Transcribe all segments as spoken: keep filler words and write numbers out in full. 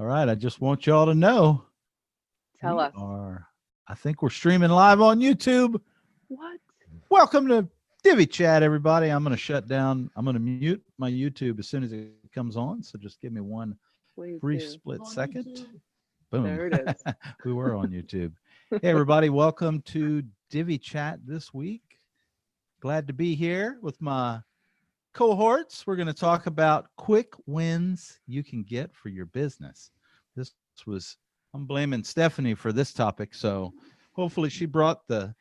All right. I just want y'all to know. Tell us. Are, I think we're streaming live on YouTube. What? Welcome to Divi Chat, everybody. I'm going to shut down. I'm going to mute my YouTube as soon as it comes on. So just give me one Please brief do. split on second. YouTube. Boom. There it is. We were on YouTube. Hey, everybody. Welcome to Divi Chat this week. Glad to be here with my cohorts. We're going to talk about quick wins you can get for your business. This was, I'm blaming Stephanie for this topic. So hopefully she brought the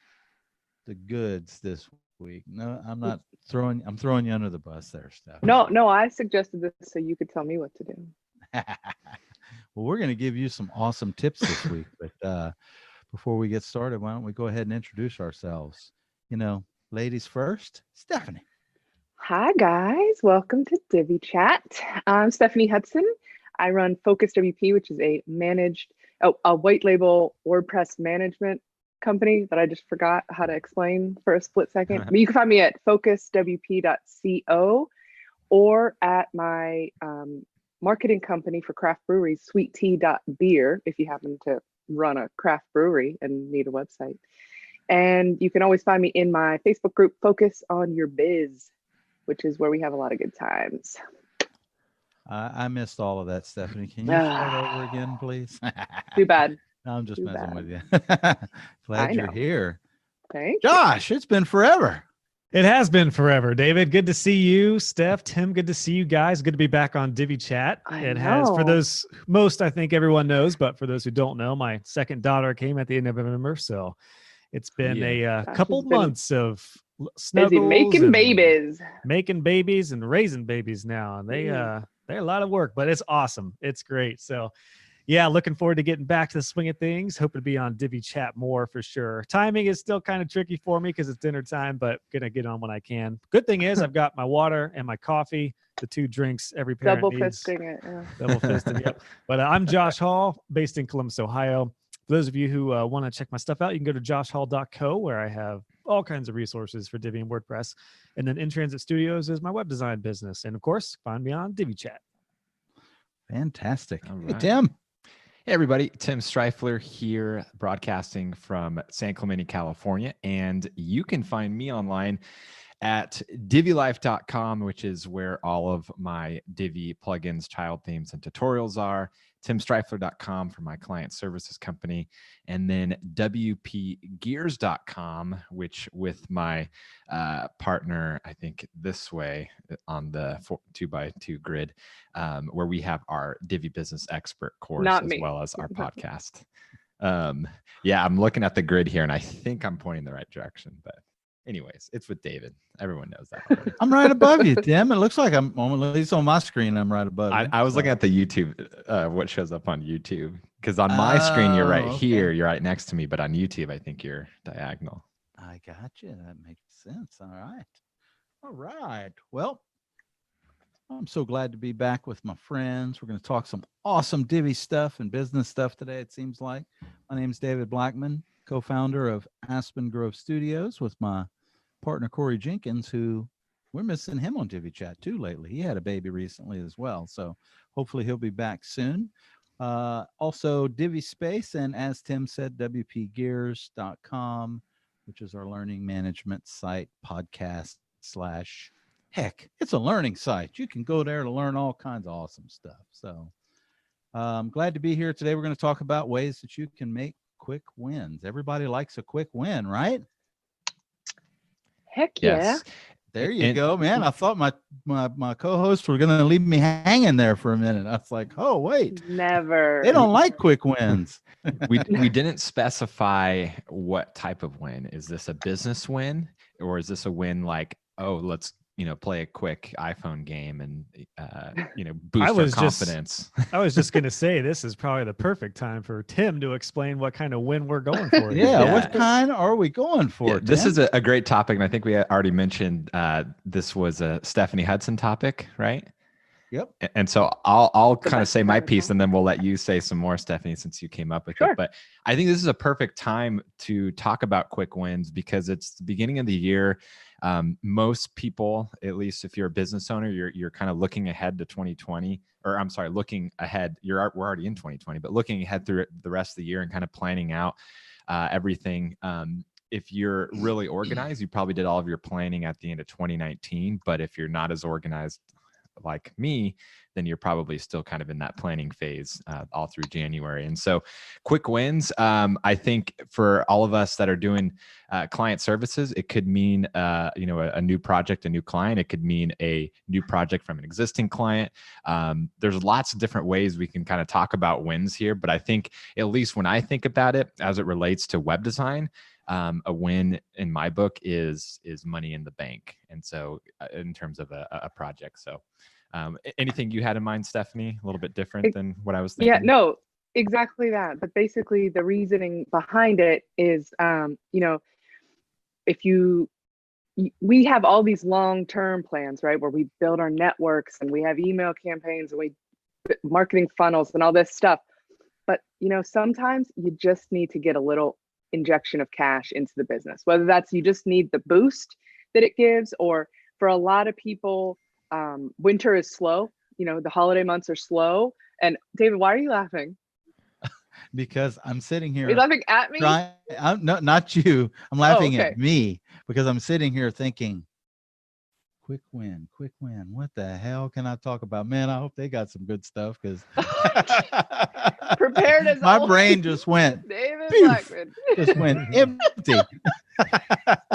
the goods this week. No, I'm not throwing, I'm throwing you under the bus there, Steph. No, no, I suggested this so you could tell me what to do. Well, we're going to give you some awesome tips this week. But uh, before we get started, why don't we go ahead and introduce ourselves? You know, ladies first, Stephanie. Hi, guys. Welcome to Divi Chat. I'm Stephanie Hudson. I run Focus W P, which is a managed, oh, a white label WordPress management company that I just forgot how to explain for a split second. But you can find me at focus w p dot c o or at my um, marketing company for craft breweries, sweet tea dot beer, if you happen to run a craft brewery and need a website. And you can always find me in my Facebook group, Focus on Your Biz, which is where we have a lot of good times. Uh, I missed all of that, Stephanie. Can you start over again, please? Too bad. No, I'm just Too messing bad. with you. Glad I you're know. here. Thanks. Josh, it's been forever. It has been forever, David. Good to see you, Steph, Tim. Good to see you guys. Good to be back on Divi Chat. I it know. has, for those, most I think everyone knows, but for those who don't know, my second daughter came at the end of November, so it's been yeah. a uh, couple been months of snuggles, making babies, making babies, and raising babies now, and they mm. uh, they're a lot of work, but it's awesome. It's great. So. Yeah, looking forward to getting back to the swing of things. Hoping to be on Divi Chat more for sure. Timing is still kind of tricky for me because it's dinner time, but gonna get on when I can. Good thing is I've got my water and my coffee, the two drinks every parent Double needs. Fisting it. Yeah. Double fisting, yep. But uh, I'm Josh Hall, based in Columbus, Ohio. For those of you who uh, want to check my stuff out, you can go to josh hall dot co where I have all kinds of resources for Divi and WordPress. And then In Transit Studios is my web design business. And of course, find me on Divi Chat. Fantastic. All right. Hey, Tim. Hey everybody, Tim Strifler here, broadcasting from San Clemente, California, and you can find me online at divi life dot com, which is where all of my Divi plugins, child themes, and tutorials are, tim strifler dot com for my client services company, and then w p gears dot com, which with my uh, partner, I think this way on the four, two by two grid, um, where we have our Divi Business Expert course Not as me. well as our podcast. Um, yeah, I'm looking at the grid here, and I think I'm pointing the right direction, but anyways, it's with David. Everyone knows that already. I'm right above you, Tim. It looks like I'm on, at least on my screen, I'm right above I, you. I was so. looking at the YouTube, uh, what shows up on YouTube. Because on my oh, screen, you're right okay. here. You're right next to me. But on YouTube, I think you're diagonal. I got you. That makes sense. All right. All right. Well, I'm so glad to be back with my friends. We're going to talk some awesome Divi stuff and business stuff today, it seems like. My name is David Blackman, co-founder of Aspen Grove Studios with my partner, Corey Jenkins, who we're missing him on Divi Chat too lately. He had a baby recently as well, so hopefully he'll be back soon. Uh, also, Divi Space, and as Tim said, w p gears dot com, which is our learning management site, podcast slash, heck, it's a learning site. You can go there to learn all kinds of awesome stuff. So um, glad to be here today. We're going to talk about ways that you can make quick wins. Everybody likes a quick win, right? Heck yeah. Yes. There you and, go, man. I thought my, my, my co-hosts were going to leave me hanging there for a minute. I was like, oh, wait. Never. They don't like quick wins. we, we didn't specify what type of win. Is this a business win, or is this a win like, oh, let's you know, play a quick iPhone game and, uh, you know, boost your confidence. Just, I was just going to say, this is probably the perfect time for Tim to explain what kind of win we're going for. yeah, yeah. What kind are we going for? Yeah, this is a, a great topic. And I think we already mentioned, uh, this was a Stephanie Hudson topic, right? Yep. And so I'll, I'll kind of say my piece and then we'll let you say some more, Stephanie, since you came up with sure. it. But I think this is a perfect time to talk about quick wins because it's the beginning of the year. Um, most people, at least if you're a business owner, you're, you're kind of looking ahead to twenty twenty, or I'm sorry, looking ahead, you're, we're already in twenty twenty, but looking ahead through the rest of the year and kind of planning out uh, everything. Um, if you're really organized, you probably did all of your planning at the end of twenty nineteen, but if you're not as organized like me, then you're probably still kind of in that planning phase uh, all through January. And so quick wins, um, I think for all of us that are doing uh, client services, it could mean, uh, you know, a, a new project, a new client. It could mean a new project from an existing client. Um, there's lots of different ways we can kind of talk about wins here, but I think at least when I think about it, as it relates to web design, Um, a win in my book is is money in the bank, and so uh, in terms of a, a project. So, um, anything you had in mind, Stephanie? A little bit different than what I was thinking. Yeah, no, exactly that. But basically, the reasoning behind it is, um, you know, if you, we have all these long-term plans, right, where we build our networks and we have email campaigns and we marketing funnels and all this stuff. But you know, sometimes you just need to get a little injection of cash into the business, whether that's you just need the boost that it gives, or for a lot of people, um, winter is slow, you know, the holiday months are slow. And David, why are you laughing? Because I'm sitting here. You're laughing at me? Trying, I'm, no, not you. I'm laughing oh, okay. at me because I'm sitting here thinking, quick win, quick win. What the hell can I talk about? Man, I hope they got some good stuff because prepared as my always. Brain just went. David Blackman just went empty.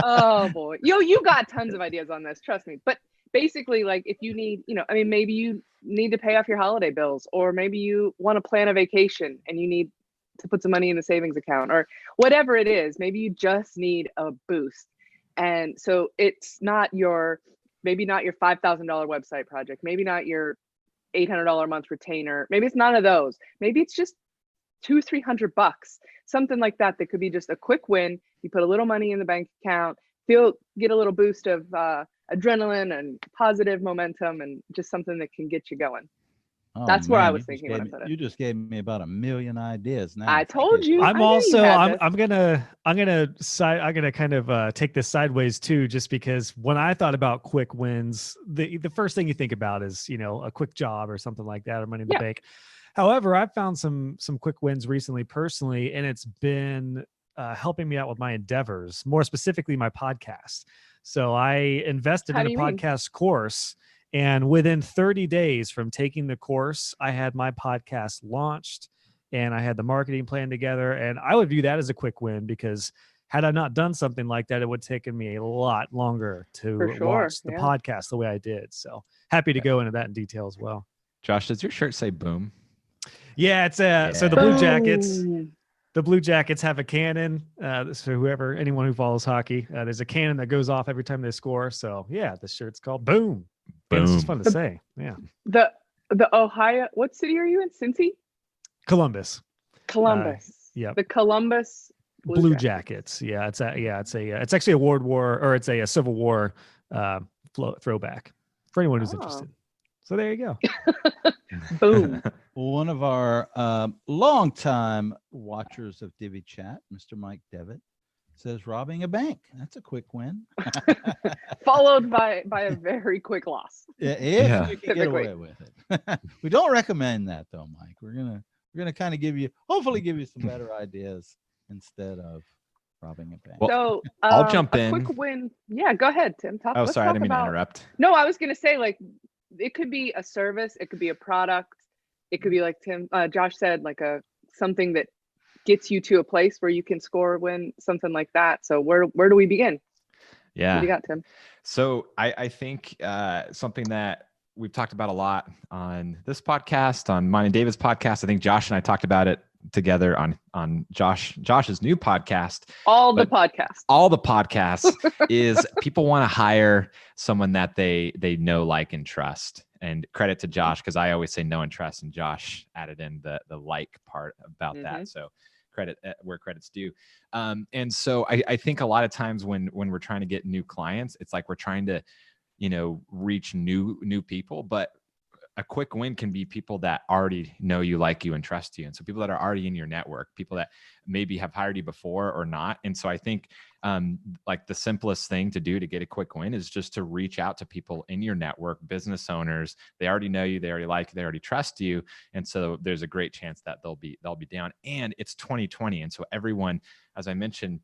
Oh boy, yo, you got tons of ideas on this. Trust me. But basically, like if you need, you know, I mean, maybe you need to pay off your holiday bills, or maybe you want to plan a vacation and you need to put some money in the savings account, or whatever it is. Maybe you just need a boost, and so it's not your maybe not your five thousand dollar website project, maybe not your eight hundred dollars a month retainer. Maybe it's none of those. Maybe it's just two, three hundred bucks, something like that. That could be just a quick win. You put a little money in the bank account, feel, get a little boost of uh, adrenaline and positive momentum, and just something that can get you going. Oh, That's man, where I was thinking when I put it. You just gave me about a million ideas. Now I told you. I'm I also. You I'm. This. I'm gonna. I'm gonna side. I'm gonna kind of uh, take this sideways too, just because when I thought about quick wins, the the first thing you think about is, you know, a quick job or something like that, or money in the yeah. bank. However, I've found some some quick wins recently, personally, and it's been uh, helping me out with my endeavors, more specifically my podcast. So I invested How in a podcast mean? course. And within thirty days from taking the course, I had my podcast launched and I had the marketing plan together. And I would view that as a quick win because had I not done something like that, it would have taken me a lot longer to For sure. launch the yeah. podcast the way I did. So happy to go into that in detail as well. Josh, does your shirt say boom? Yeah, it's uh, yeah. so the Blue Jackets. The Blue Jackets have a cannon. Uh, so whoever, anyone who follows hockey, uh, there's a cannon that goes off every time they score. So yeah, the shirt's called Boom. Boom. It's just fun to the, say. Yeah. The the Ohio. What city are you in? Cincy? Columbus. Columbus. Uh, yeah. The Columbus Blue, Blue Jackets. Jackets. Yeah. It's a yeah. It's a it's actually a World War or it's a, a Civil War uh, flow, throwback for anyone who's oh. interested. So there you go. Boom. One of our um, longtime watchers of Divi Chat, Mister Mike Devitt, says robbing a bank. That's a quick win. Followed by by a very quick loss. Yeah, if yeah. you can get away with it. We don't recommend that though, Mike. We're gonna we're gonna kind of give you, hopefully give you some better ideas instead of robbing a bank. Well, so um, I'll jump in. A quick win. Yeah, go ahead, Tim. Talk, oh, sorry, I didn't mean about, to interrupt. No, I was gonna say, like, it could be a service, it could be a product, it could be like Tim, uh, Josh said, like a something that gets you to a place where you can score, win, something like that. So where where do we begin? Yeah. What do you got, Tim? So I, I think uh, something that we've talked about a lot on this podcast, on mine and David's podcast. I think Josh and I talked about it together on on Josh Josh's new podcast. All the podcasts. All the podcasts is people want to hire someone that they they know, like, and trust. And credit to Josh, because I always say know and trust, and Josh added in the the like part about mm-hmm. that. So credit where credit's due. Um, and so I, I think a lot of times when when we're trying to get new clients, it's like we're trying to, you know, reach new new people. But a quick win can be people that already know you, like you, and trust you. And so people that are already in your network, people that maybe have hired you before or not. And so I think um, like the simplest thing to do to get a quick win is just to reach out to people in your network, business owners. They already know you, they already like you, they already trust you. And so there's a great chance that they'll be, they'll be down. And it's twenty twenty. And so everyone, as I mentioned,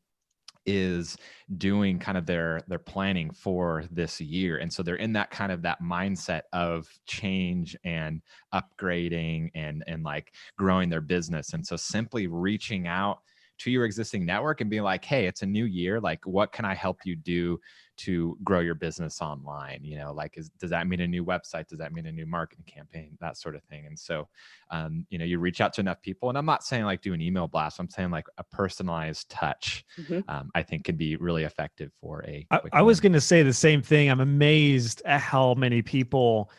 is doing kind of their their planning for this year. And so they're in that kind of that mindset of change and upgrading and and like growing their business. And so simply reaching out to your existing network and being like, hey, it's a new year. Like, what can I help you do to grow your business online? You know, like, is, does that mean a new website? Does that mean a new marketing campaign? That sort of thing. And so, um, you know, you reach out to enough people, and I'm not saying like do an email blast. I'm saying like a personalized touch, mm-hmm. um, I think can be really effective for a quick I, I was going to say the same thing. I'm amazed at how many people,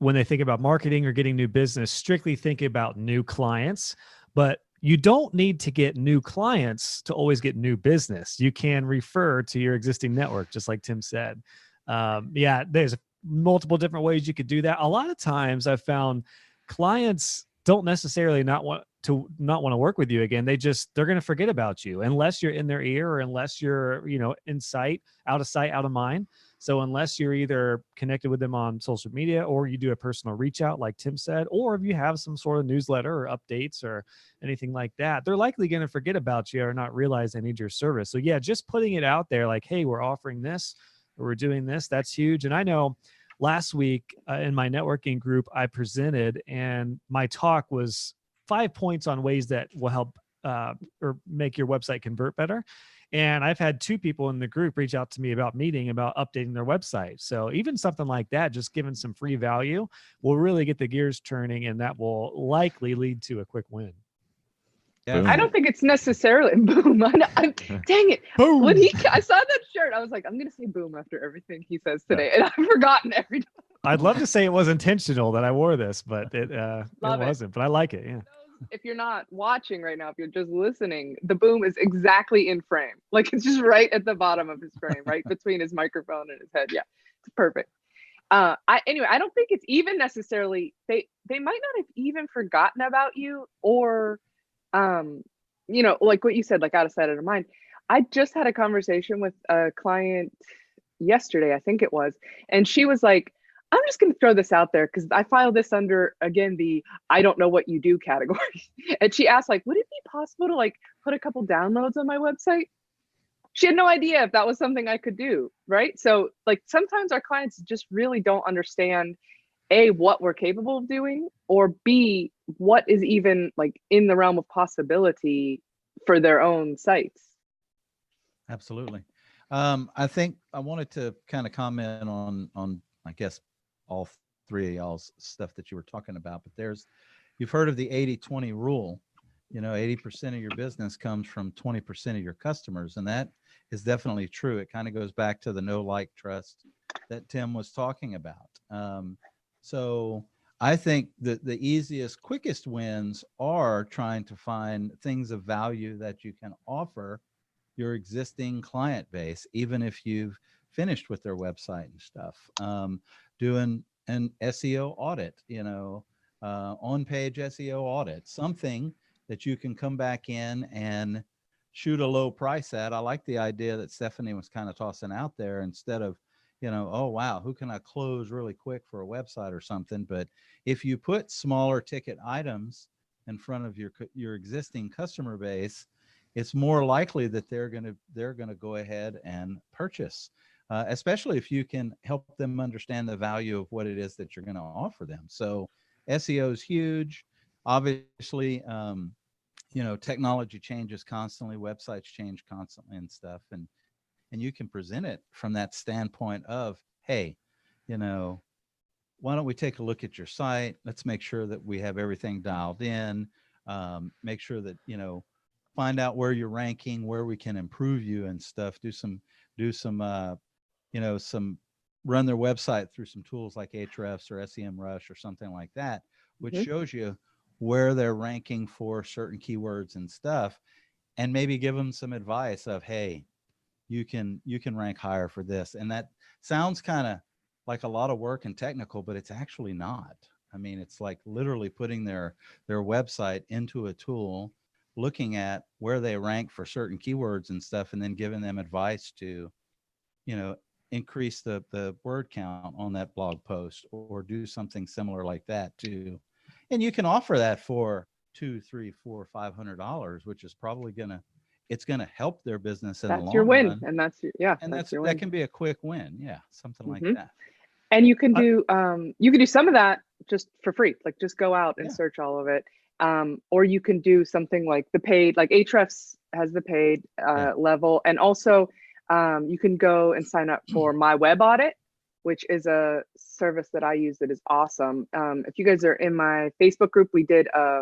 when they think about marketing or getting new business, strictly think about new clients, but you don't need to get new clients to always get new business. You can refer to your existing network, just like Tim said. Um, yeah, there's multiple different ways you could do that. A lot of times I've found clients don't necessarily not want to not want to work with you again. They just, they're going to forget about you unless you're in their ear or unless you're, you know, in sight, out of sight, out of mind. So unless you're either connected with them on social media or you do a personal reach out, like Tim said, or if you have some sort of newsletter or updates or anything like that, they're likely going to forget about you or not realize they need your service. So yeah, just putting it out there like, hey, we're offering this, or we're doing this, that's huge. And I know last week uh, in my networking group, I presented, and my talk was five points on ways that will help uh, or make your website convert better. And I've had two people in the group reach out to me about meeting, about updating their website. So even something like that, just giving some free value, will really get the gears turning, and that will likely lead to a quick win. Yeah. I don't think it's necessarily boom. I, I, dang it. Boom. When he, I saw that shirt, I was like, I'm going to say boom after everything he says today. Yeah. And I've forgotten every time. I'd love to say it was intentional that I wore this, but it, uh, it wasn't. It. But I like it, yeah. If you're not watching right now, if you're just listening, the boom is exactly in frame. Like, it's just right at the bottom of his frame, right between his microphone and his head. Yeah, it's perfect. Uh, I anyway, I don't think it's even necessarily, they, they might not have even forgotten about you, or, um, you know, like what you said, like out of sight, out of mind. I just had a conversation with a client yesterday, I think it was, and she was like, I'm just going to throw this out there because I filed this under, again, the I don't know what you do category. And she asked, like, would it be possible to like put a couple downloads on my website? She had no idea if that was something I could do, right? So like sometimes our clients just really don't understand, A, what we're capable of doing, or B, what is even like in the realm of possibility for their own sites. Absolutely. Um, I think I wanted to kind of comment on, on I guess, all three of y'all's stuff that you were talking about, but there's, you've heard of the eighty twenty rule. You know, eighty percent of your business comes from twenty percent of your customers. And that is definitely true. It kind of goes back to the no, like, trust that Tim was talking about. Um, so I think that the easiest, quickest wins are trying to find things of value that you can offer your existing client base, even if you've finished with their website and stuff. Um, doing an S E O audit, you know, uh, on-page S E O audit, something that you can come back in and shoot a low price at. I like the idea that Stephanie was kind of tossing out there, instead of, you know, oh, wow, who can I close really quick for a website or something? But if you put smaller ticket items in front of your, your existing customer base, it's more likely that they're going to, they're going to go ahead and purchase. Uh, especially if you can help them understand the value of what it is that you're going to offer them. So S E O is huge. Obviously, um, you know, technology changes constantly, websites change constantly and stuff. And, and you can present it from that standpoint of, hey, you know, why don't we take a look at your site? Let's make sure that we have everything dialed in. Um, make sure that, you know, find out where you're ranking, where we can improve you and stuff. Do some, do some, uh, you know, some run their website through some tools like Ahrefs or SEMrush or something like that, which mm-hmm. shows you where they're ranking for certain keywords and stuff, and maybe give them some advice of, hey, you can, you can rank higher for this. And that sounds kind of like a lot of work and technical, but it's actually not. I mean, it's like literally putting their their website into a tool, looking at where they rank for certain keywords and stuff, and then giving them advice to, you know, increase the the word count on that blog post or do something similar like that too. And you can offer that for two, three, four, five hundred dollars, which is probably gonna it's gonna help their business in the long run. That's your win, and that's your, yeah, and that's, that's that can be a quick win, yeah, something mm-hmm. like that. And you can do um, you can do some of that just for free, like just go out and yeah. search all of it. Um, or you can do something like the paid, like Ahrefs has the paid uh, yeah. level. And also um, you can go and sign up for My Web Audit, which is a service that I use that is awesome. Um, if you guys are in my Facebook group, we did a,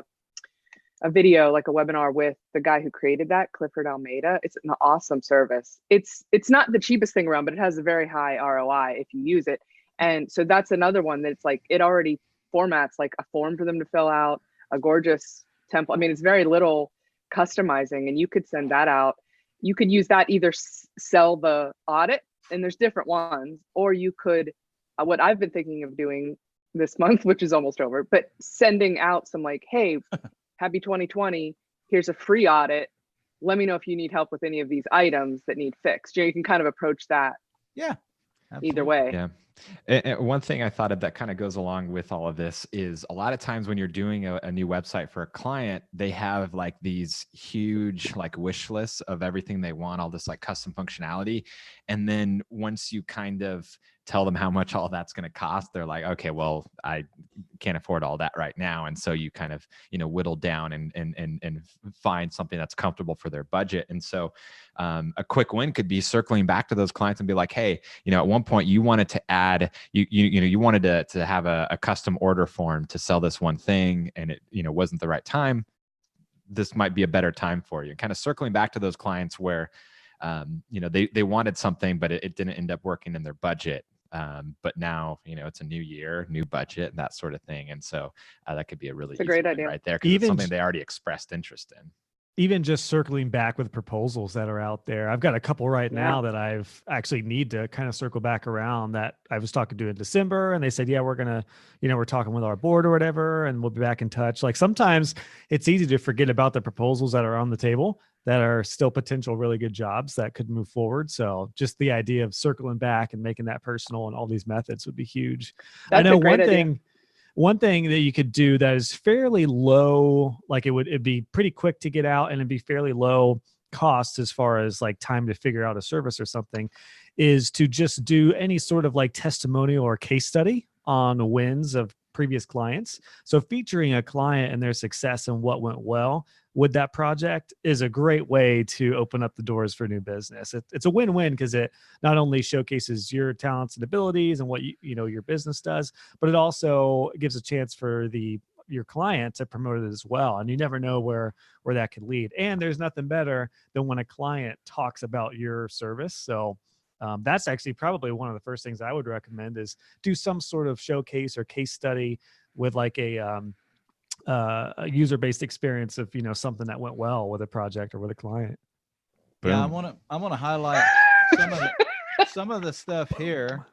a video, like a webinar with the guy who created that, Clifford Almeida. It's an awesome service. It's, it's not the cheapest thing around, but it has a very high R O I if you use it. And so that's another one that's like, it already formats like a form for them to fill out, a gorgeous template. I mean, it's very little customizing, and you could send that out. You could use that either s sell the audit, and there's different ones, or you could, uh, what I've been thinking of doing this month, which is almost over, but sending out some like, hey, happy twenty twenty, here's a free audit. Let me know if you need help with any of these items that need fixed. You know, you can kind of approach that. Yeah. Absolutely. Either way. Yeah. And one thing I thought of that kind of goes along with all of this is a lot of times when you're doing a, a new website for a client, they have like these huge like wish lists of everything they want, all this like custom functionality. And then once you kind of tell them how much all that's going to cost, they're like, okay, well, I can't afford all that right now. And so you kind of, you know, whittle down and, and, and, and find something that's comfortable for their budget. And so um, a quick win could be circling back to those clients and be like, hey, you know, at one point you wanted to add, you, you, you know, you wanted to, to have a, a custom order form to sell this one thing, and it, you know, wasn't the right time. This might be a better time for you. And kind of circling back to those clients where, um, you know, they, they wanted something, but it, it didn't end up working in their budget. Um, but now, you know, it's a new year, new budget, and that sort of thing. And so uh, that could be a really it's a great idea right there, because it's something they already expressed interest in. Even just circling back with proposals that are out there. I've got a couple right yeah. now that I've actually need to kind of circle back around that I was talking to in December, and they said, yeah, we're going to, you know, we're talking with our board or whatever, and we'll be back in touch. Like sometimes it's easy to forget about the proposals that are on the table that are still potential really good jobs that could move forward. So just the idea of circling back and making that personal and all these methods would be huge. That's I know one idea. thing. One thing that you could do that is fairly low, like it would it'd be pretty quick to get out, and it'd be fairly low cost as far as like time to figure out a service or something, is to just do any sort of like testimonial or case study on wins of previous clients. So featuring a client and their success and what went well with that project is a great way to open up the doors for new business. It, it's a win-win because it not only showcases your talents and abilities and what you, you know your business does, but it also gives a chance for the your client to promote it as well. And you never know where where that could lead. And there's nothing better than when a client talks about your service. So Um, that's actually probably one of the first things I would recommend is do some sort of showcase or case study with like a, um, uh, a user-based experience of, you know, something that went well with a project or with a client. Boom. Yeah, I want to I want to highlight some of the, some of the stuff here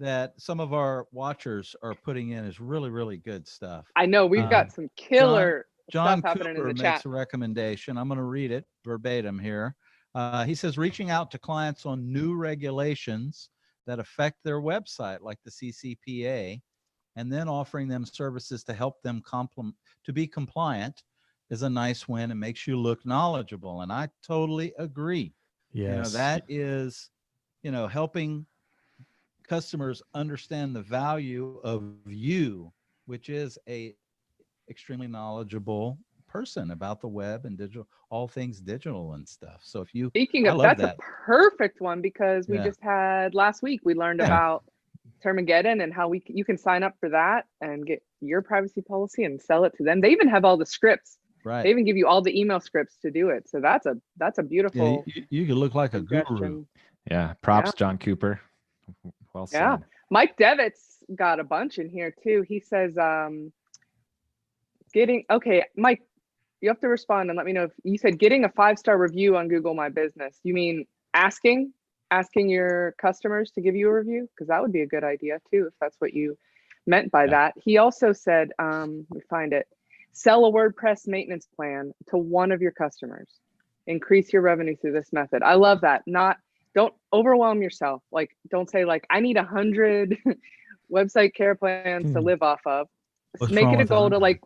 that some of our watchers are putting in is really, really good stuff. I know we've um, got some killer John, stuff John happening Cooper in the chat. John Cooper makes a recommendation. I'm going to read it verbatim here. Uh, he says, reaching out to clients on new regulations that affect their website, like the C C P A, and then offering them services to help them to be compliant is a nice win and makes you look knowledgeable. And I totally agree. Yes. You know, that is, you know, helping customers understand the value of you, which is a extremely knowledgeable person about the web and digital, all things digital and stuff. So if you speaking of that's that. a perfect one, because we yeah. just had last week we learned yeah. about Termageddon and how we you can sign up for that and get your privacy policy and sell it to them. They even have all the scripts. Right. They even give you all the email scripts to do it. So that's a that's a beautiful. Yeah, you, you can look like a guru. Yeah. Props, yeah. John Cooper. Well said. Yeah. Mike Devitt's got a bunch in here too. He says, um, getting okay, Mike. You have to respond and let me know if you said getting a five-star review on Google My Business. You mean asking, asking your customers to give you a review? Because that would be a good idea too, if that's what you meant by yeah. that. He also said, um, let me find it, sell a WordPress maintenance plan to one of your customers. Increase your revenue through this method. I love that. Not, don't overwhelm yourself. Like, don't say like, I need a hundred website care plans hmm. to live off of. What's Make it a goal that? to like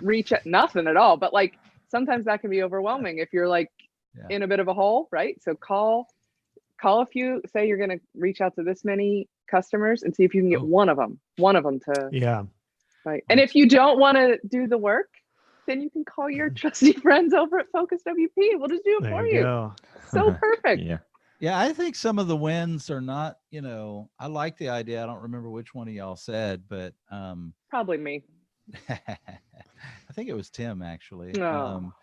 reach at nothing at all. But like, sometimes that can be overwhelming if you're like yeah. in a bit of a hole, right? So call, call a few, say you're going to reach out to this many customers and see if you can get oh. one of them, one of them to, yeah. right. And if you don't want to do the work, then you can call your trusty friends over at Focus W P. We'll just do it there for you. you. So perfect. Yeah. Yeah. I think some of the wins are not, you know, I like the idea. I don't remember which one of y'all said, but, um, probably me. I think it was Tim actually, oh. um,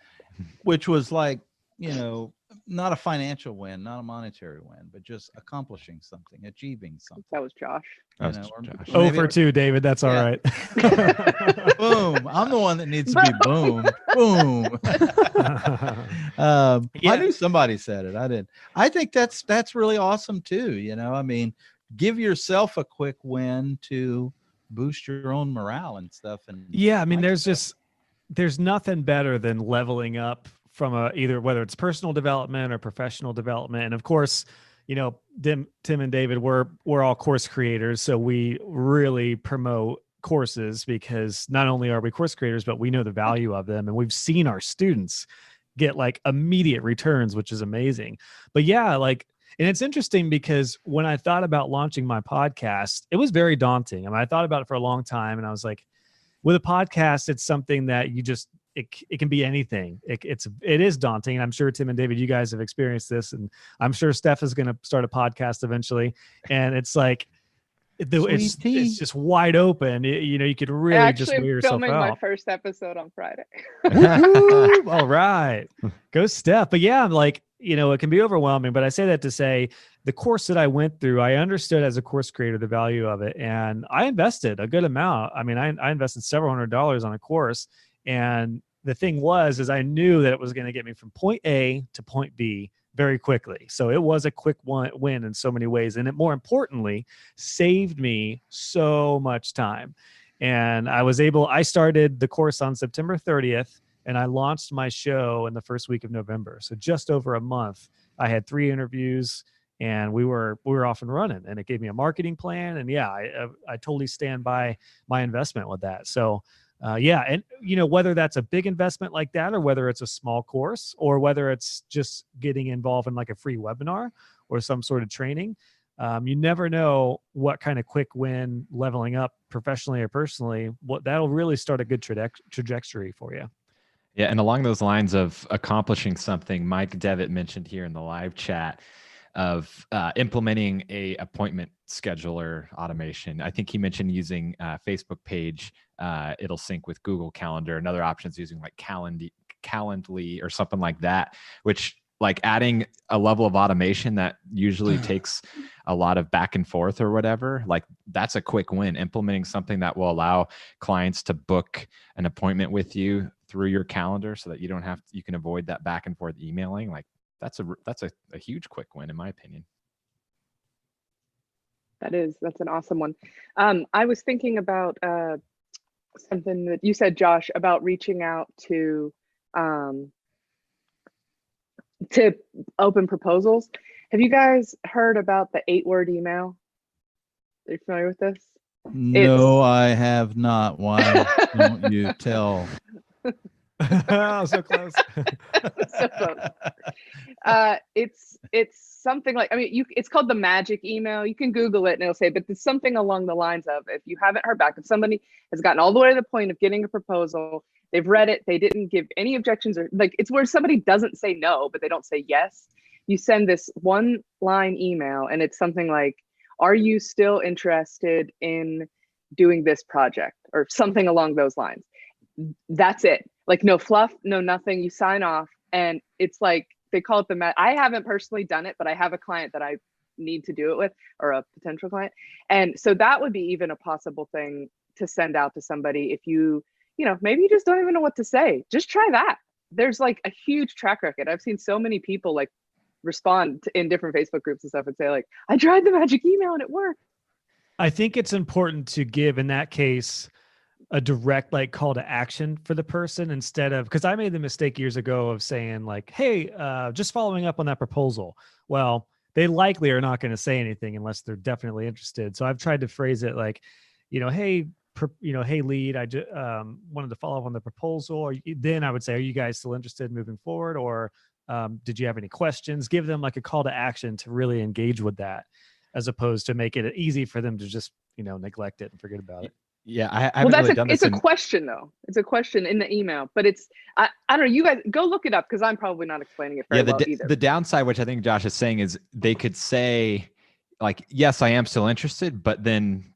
which was like, you know, not a financial win, not a monetary win, but just accomplishing something, achieving something. That was Josh. You know, or, Josh. Or oh for two, David. That's all yeah. right. Boom. I'm the one that needs to be boom. Boom. um, yeah. I knew somebody said it. I didn't. I think that's that's really awesome too. You know, I mean, give yourself a quick win to boost your own morale and stuff. And yeah, I mean, like there's stuff. just there's nothing better than leveling up from a, either whether it's personal development or professional development. And of course, you know, Tim, Tim and David, we're, we're all course creators. So we really promote courses because not only are we course creators, but we know the value of them. And we've seen our students get like immediate returns, which is amazing. But yeah, like, and it's interesting because when I thought about launching my podcast, it was very daunting. I mean, I thought about it for a long time and I was like, with a podcast, it's something that you just, It, it can be anything. It, it's, it is daunting. And I'm sure Tim and David, you guys have experienced this, and I'm sure Steph is going to start a podcast eventually. And it's like, the, it's, it's just wide open. It, you know, you could really actually just wear yourself out. Filming my first episode on Friday. All right. Go Steph. But yeah, I'm like, you know, it can be overwhelming, but I say that to say the course that I went through, I understood as a course creator, the value of it. And I invested a good amount. I mean, I, I invested several hundred dollars on a course. And the thing was, is I knew that it was going to get me from point A to point B very quickly. So it was a quick win in so many ways. And it more importantly, saved me so much time. And I was able, I started the course on September thirtieth and I launched my show in the first week of November. So just over a month, I had three interviews and we were, we were off and running, and it gave me a marketing plan. And yeah, I, I, I totally stand by my investment with that. So Uh, yeah. And, you know, whether that's a big investment like that, or whether it's a small course, or whether it's just getting involved in like a free webinar or some sort of training, um, you never know what kind of quick win leveling up professionally or personally, what that'll really start a good tra- trajectory for you. Yeah. And along those lines of accomplishing something, Mike Devitt mentioned here in the live chat of uh, implementing a appointment scheduler automation. I think he mentioned using a Facebook page. Uh, it'll sync with Google Calendar. Another option is using like Calendly, Calendly or something like that, which like adding a level of automation that usually takes a lot of back and forth or whatever, like that's a quick win, implementing something that will allow clients to book an appointment with you through your calendar so that you don't have, to, you can avoid that back and forth emailing. Like that's a, that's a, a huge quick win in my opinion. That is, that's an awesome one. Um, I was thinking about, uh, something that you said, Josh, about reaching out to um, to open proposals. Have you guys heard about the eight-word email? Are you familiar with this? No, it's... I have not. Why don't you tell? Oh, so close. So close. Uh, it's it's something like I mean, you. It's called the magic email. You can Google it and it'll say. But there's something along the lines of if you haven't heard back, if somebody has gotten all the way to the point of getting a proposal, they've read it, they didn't give any objections or like it's where somebody doesn't say no, but they don't say yes. You send this one line email and it's something like, "Are you still interested in doing this project?" or something along those lines. That's it. Like no fluff, no nothing. You sign off and it's like they call it the mat. I haven't personally done it, but I have a client that I need to do it with or a potential client. And so that would be even a possible thing to send out to somebody. If you, you know, maybe you just don't even know what to say. Just try that. There's like a huge track record. I've seen so many people like respond to, in different Facebook groups and stuff and say like, I tried the magic email and it worked. I think it's important to give, in that case, a direct like call to action for the person instead of, because I made the mistake years ago of saying like, hey, uh, just following up on that proposal. Well, they likely are not going to say anything unless they're definitely interested. So I've tried to phrase it like, you know, hey, per, you know, hey, lead, I ju- um, wanted to follow up on the proposal. Or then I would say, are you guys still interested in moving forward? Or um, did you have any questions? Give them like a call to action to really engage with that, as opposed to make it easy for them to just, you know, neglect it and forget about it. Yeah, I, I haven't well, that's really a, done this. It's in... a question though. It's a question in the email, but it's, I, I don't know, you guys go look it up because I'm probably not explaining it very yeah, the, well either. The downside, which I think Josh is saying, is they could say like, yes, I am still interested, but then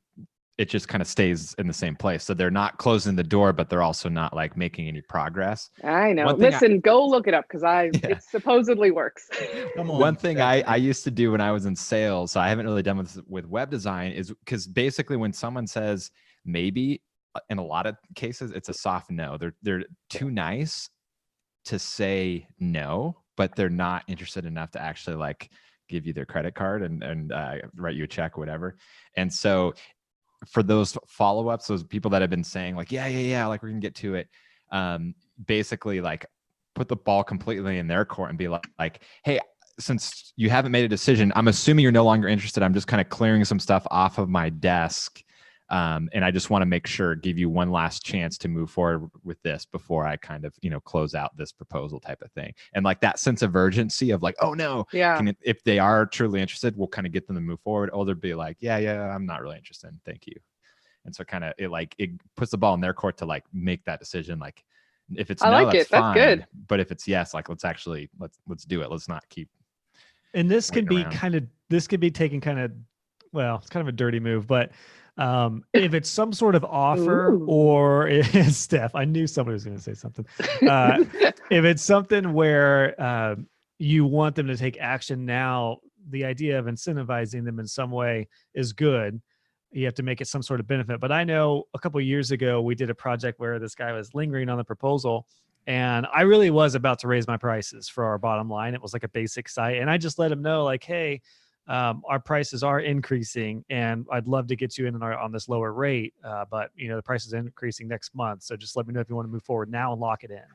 it just kind of stays in the same place. So they're not closing the door, but they're also not like making any progress. I know. Listen, I, go look it up because I yeah. it supposedly works. Come on. One thing I, I used to do when I was in sales, so I haven't really done with, with web design, is because basically when someone says maybe, in a lot of cases, it's a soft no. They're they're too nice to say no, but they're not interested enough to actually like give you their credit card and, and uh, write you a check, whatever. And so for those follow-ups, those people that have been saying like, yeah, yeah, yeah, like we're gonna get to it. Um, basically like put the ball completely in their court and be like, like, hey, since you haven't made a decision, I'm assuming you're no longer interested. I'm just kind of clearing some stuff off of my desk. Um, and I just want to make sure, give you one last chance to move forward with this before I kind of, you know, close out this proposal type of thing. And like that sense of urgency of like, oh no, yeah. Can it, if they are truly interested, we'll kind of get them to move forward. Or they'll be like, yeah, yeah, I'm not really interested. Thank you. And so kind of it like, it puts the ball in their court to like make that decision. Like if it's I no, like that's it. Fine. That's good. But if it's yes, like let's actually, let's, let's do it. Let's not keep. And this can be around. kind of, this could be taken kind of, well, it's kind of a dirty move, but Um, if it's some sort of offer Ooh. or it, Steph, I knew somebody was going to say something. Uh, if it's something where uh, you want them to take action now, the idea of incentivizing them in some way is good. You have to make it some sort of benefit. But I know a couple of years ago, we did a project where this guy was lingering on the proposal and I really was about to raise my prices for our bottom line. It was like a basic site. And I just let him know like, hey, Um, our prices are increasing and I'd love to get you in on, our, on this lower rate. Uh, but you know, the price is increasing next month. So just let me know if you want to move forward now and lock it in.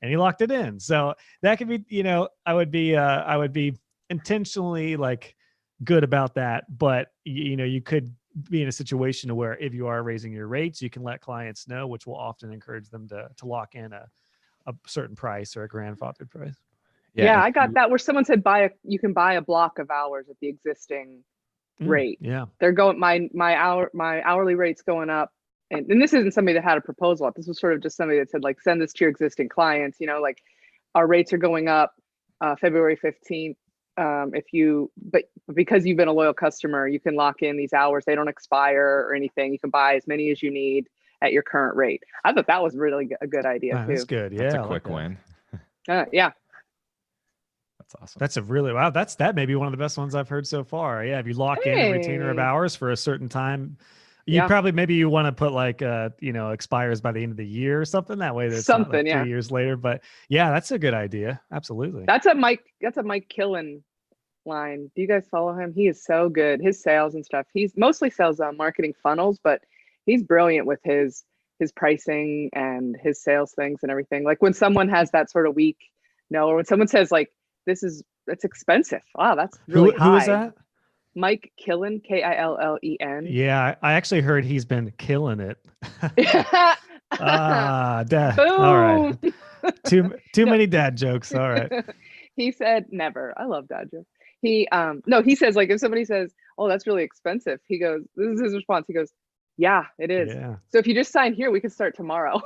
And he locked it in. So that could be, you know, I would be, uh, I would be intentionally like good about that, but you, you know, you could be in a situation where if you are raising your rates, you can let clients know, which will often encourage them to, to lock in a, a certain price or a grandfathered price. Yeah, yeah I got you, that where someone said buy a you can buy a block of hours at the existing mm, rate. Yeah. They're going my my hour my hourly rate's going up. And, and this isn't somebody that had a proposal up. This was sort of just somebody that said, like, send this to your existing clients, you know, like our rates are going up uh February fifteenth. Um, if you but because you've been a loyal customer, you can lock in these hours, they don't expire or anything. You can buy as many as you need at your current rate. I thought that was really a good idea oh, too. That's good, yeah. That's a like quick that. win. uh, yeah. That's awesome. That's a really, wow. That's, that may be one of the best ones I've heard so far. Yeah. If you lock hey. in a retainer of hours for a certain time, you yeah. probably, maybe you want to put like, uh, you know, expires by the end of the year or something that way. That's something like yeah. three years later, but yeah, that's a good idea. Absolutely. That's a Mike, that's a Mike Killen line. Do you guys follow him? He is so good. His sales and stuff. He's mostly sells on marketing funnels, but he's brilliant with his, his pricing and his sales things and everything. Like when someone has that sort of week, you know, or when someone says like, this is, that's expensive. Wow, that's really who, high. Who is that? Mike Killen, K I L L E N. Yeah, I actually heard he's been killing it. ah, dad. Boom. All right. Too, too no. many dad jokes. All right. He said never. I love dad jokes. He, um, no, he says like, if somebody says, oh, that's really expensive. He goes, this is his response. He goes, yeah, it is. Yeah. So if you just sign here, we can start tomorrow.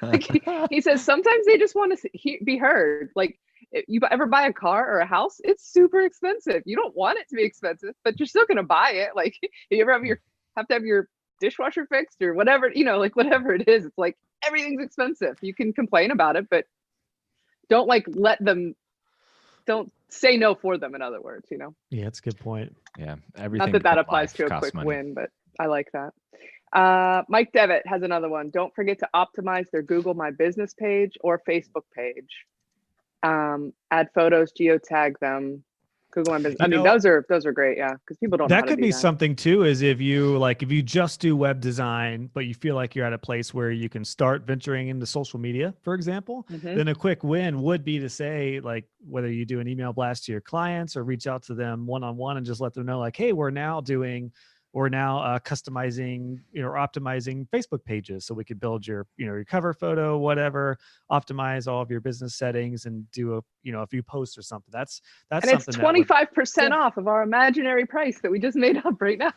like he, he says, sometimes they just want to he- be heard. Like, if you ever buy a car or a house, it's super expensive. You don't want it to be expensive, but you're still going to buy it. Like you ever have your, have to have your dishwasher fixed or whatever, you know, like whatever it is, it's like everything's expensive. You can complain about it, but don't like let them, don't say no for them. In other words, you know? Yeah, that's a good point. Yeah. Everything. Not that that applies to a quick money. win, but I like that. Uh, Mike Devitt has another one. Don't forget to optimize their Google My Business page or Facebook page. Um, add photos, geotag them, Google My Business. I you mean, know, those are those are great, yeah, because people don't. That know could do be that. Something too. Is if you like, if you just do web design, but you feel like you're at a place where you can start venturing into social media, for example, mm-hmm. then a quick win would be to say, like, whether you do an email blast to your clients or reach out to them one on one and just let them know, like, hey, we're now doing. Or now uh, customizing, you know, or optimizing Facebook pages, so we could build your, you know, your cover photo, whatever, optimize all of your business settings, and do a, you know, a few posts or something. That's that's and something. And it's twenty-five percent would... off of our imaginary price that we just made up right now.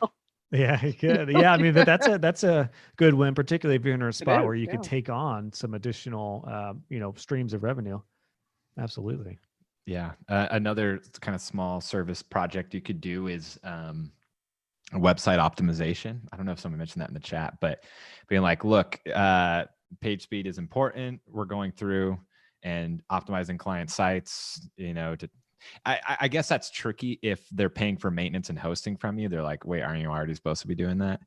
Yeah, good. Yeah, I mean that's a that's a good win, particularly if you're in a spot is, where you yeah. could take on some additional, um, you know, streams of revenue. Absolutely. Yeah, uh, another kind of small service project you could do is. Um, website optimization. I don't know if someone mentioned that in the chat, but being like, look, uh, page speed is important. We're going through and optimizing client sites, you know, to, I, I guess that's tricky if they're paying for maintenance and hosting from you. They're like, wait, aren't you already supposed to be doing that?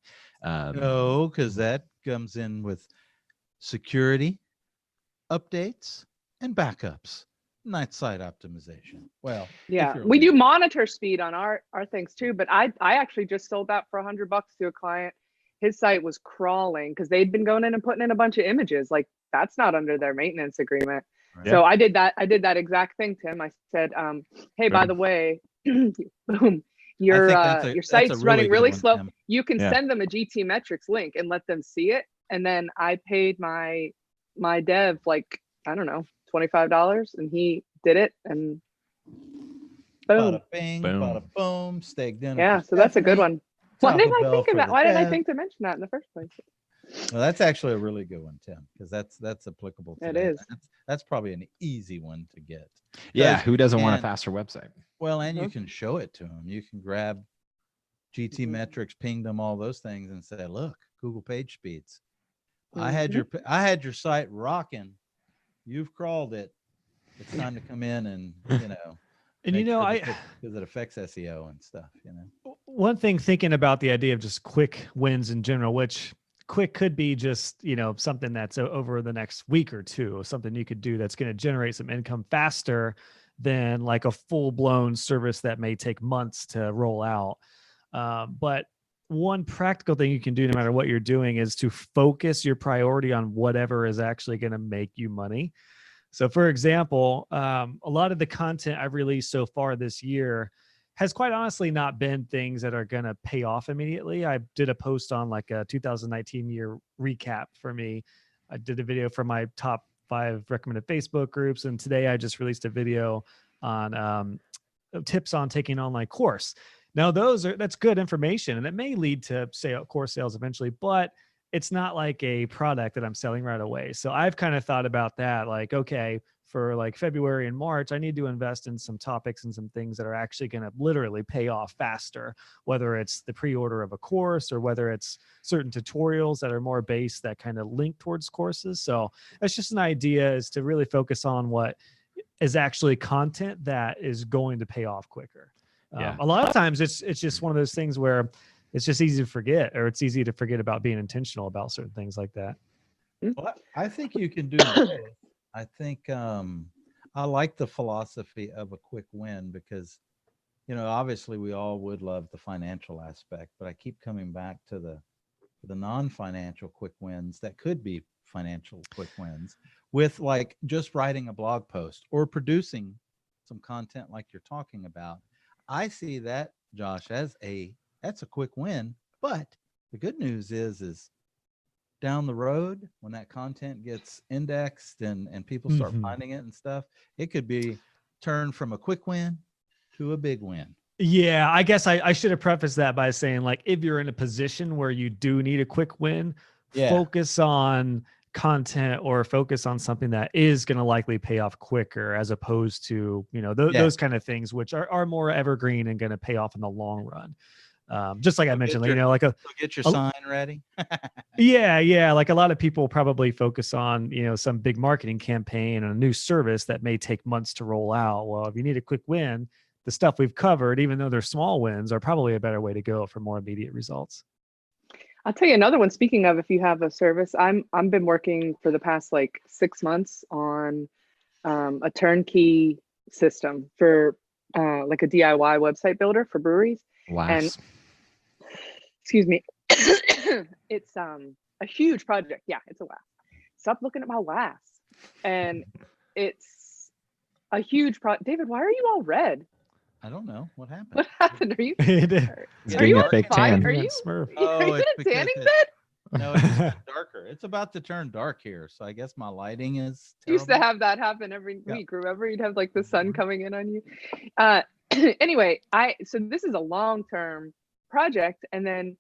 Um, no, because that comes in with security, updates, and backups. Night side optimization. Well, yeah, we do monitor speed on our, our things too, but I, I actually just sold that for a hundred bucks to a client. His site was crawling because they'd been going in and putting in a bunch of images. Like that's not under their maintenance agreement. Right. So yeah. I did that. I did that exact thing to him. I said, um, hey, by the way, boom, your, uh, a, your site's really running really one, slow. Tim. You can yeah. send them a G T Metrics link and let them see it. And then I paid my, my dev, like, I don't know, twenty-five dollars, and he did it, and boom, bada bing, boom, bada boom, steak dinner. Yeah, so that's a good one. Why didn't I think of that? Why didn't I think to mention that in the first place? Well, that's actually a really good one, Tim, because that's that's applicable. To it that. is. That's, that's probably an easy one to get. Yeah, who doesn't and, want a faster website? Well, and mm-hmm. you can show it to them. You can grab G T mm-hmm. Metrics, Pingdom, all those things, and say, "Look, Google Page Speeds. Mm-hmm. I had your I had your site rocking." You've crawled it. It's time to come in and, you know, and you know, I, because it affects S E O and stuff, you know. One thing thinking about the idea of just quick wins in general, which quick could be just, you know, something that's over the next week or two, or something you could do that's going to generate some income faster than like a full blown service that may take months to roll out. Uh, but one practical thing you can do no matter what you're doing is to focus your priority on whatever is actually going to make you money. So for example, um, a lot of the content I've released so far this year has quite honestly not been things that are going to pay off immediately. I did a post on like a two thousand nineteen year recap for me. I did a video for my top five recommended Facebook groups. And today I just released a video on um, tips on taking an online course. Now, those are, that's good information, and it may lead to sale, course sales eventually, but it's not like a product that I'm selling right away. So I've kind of thought about that, like, okay, for like February and March, I need to invest in some topics and some things that are actually going to literally pay off faster, whether it's the pre-order of a course or whether it's certain tutorials that are more based that kind of link towards courses. So that's just an idea, is to really focus on what is actually content that is going to pay off quicker. Yeah. Um, a lot of times it's it's just one of those things where it's just easy to forget, or it's easy to forget about being intentional about certain things like that. Well, I think you can do that. I think um, I like the philosophy of a quick win because, you know, obviously we all would love the financial aspect, but I keep coming back to the the non-financial quick wins that could be financial quick wins, with like just writing a blog post or producing some content like you're talking about. I see that, Josh, as a, that's a quick win, but the good news is, is down the road when that content gets indexed and, and people start mm-hmm. finding it and stuff, it could be turned from a quick win to a big win. Yeah, I guess I, I should have prefaced that by saying, like, if you're in a position where you do need a quick win, yeah. focus on content or focus on something that is going to likely pay off quicker, as opposed to, you know, th- yeah. those kind of things, which are, are more evergreen and going to pay off in the long run. Um, just like so I mentioned, your, you know, like a, so get your a, sign ready. yeah. Yeah. Like a lot of people probably focus on, you know, some big marketing campaign and a new service that may take months to roll out. Well, if you need a quick win, the stuff we've covered, even though they're small wins, are probably a better way to go for more immediate results. I'll tell you another one. Speaking of, if you have a service, I'm I've been working for the past like six months on um, a turnkey system for uh, like a D I Y website builder for breweries. Wow. And excuse me, it's um a huge project. Yeah, it's a laugh. Stop looking at my laughs. And it's a huge project. David, why are you all red? I don't know what happened. What happened? Are you? It's are you a fake tan? Are you? Oh, are you in a tanning it, bed? No, it's darker. It's about to turn dark here, so I guess my lighting is terrible. Used to have that happen every yeah. week. Remember, you'd have like the sun coming in on you. Uh, anyway, I so this is a long-term project, and then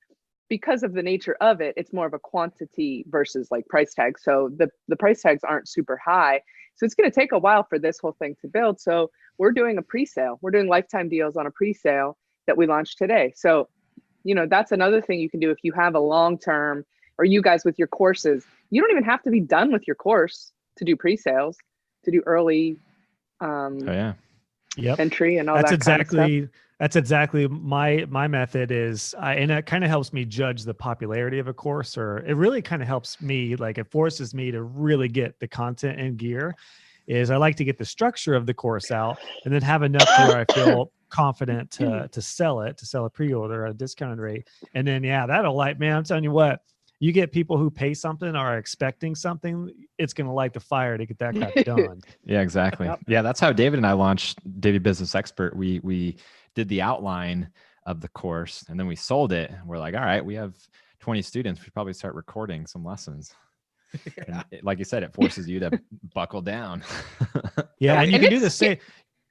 because of the nature of it, it's more of a quantity versus like price tag. So the the price tags aren't super high. So it's going to take a while for this whole thing to build. So we're doing a pre-sale. We're doing lifetime deals on a pre-sale that we launched today. So, you know, that's another thing you can do if you have a long-term, or you guys with your courses, you don't even have to be done with your course to do pre-sales, to do early um, oh, yeah. yep. entry and all that's that exactly, kind of stuff. That's exactly my my method is, I, and it kind of helps me judge the popularity of a course, or it really kind of helps me, like it forces me to really get the content and gear, is I like to get the structure of the course out and then have enough where I feel confident to, to sell it, to sell a pre-order at a discounted rate. And then, yeah, that'll light, man, I'm telling you what, you get people who pay something or are expecting something, it's going to light the fire to get that guy done. Yeah, exactly. Yep. Yeah, that's how David and I launched Divi Business Expert. We we did the outline of the course and then we sold it. We're like, all right, we have twenty students. We should probably start recording some lessons. Yeah. And it, like you said, it forces you to buckle down. Yeah, and you and can do the same.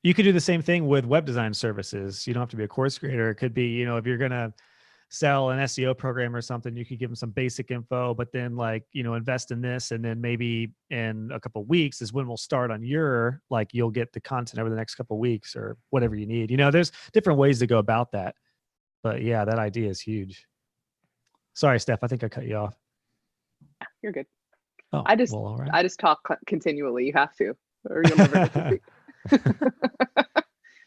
You could do the same thing with web design services. You don't have to be a course creator. It could be, you know, if you're going to sell an S E O program or something, you could give them some basic info, but then like, you know, invest in this. And then maybe in a couple of weeks is when we'll start on your, like you'll get the content over the next couple of weeks or whatever you need. You know, there's different ways to go about that, but yeah, that idea is huge. Sorry, Steph, I think I cut you off. You're good. Oh, I just, well, all right. I just talk continually. You have to, or you'll never get to speak.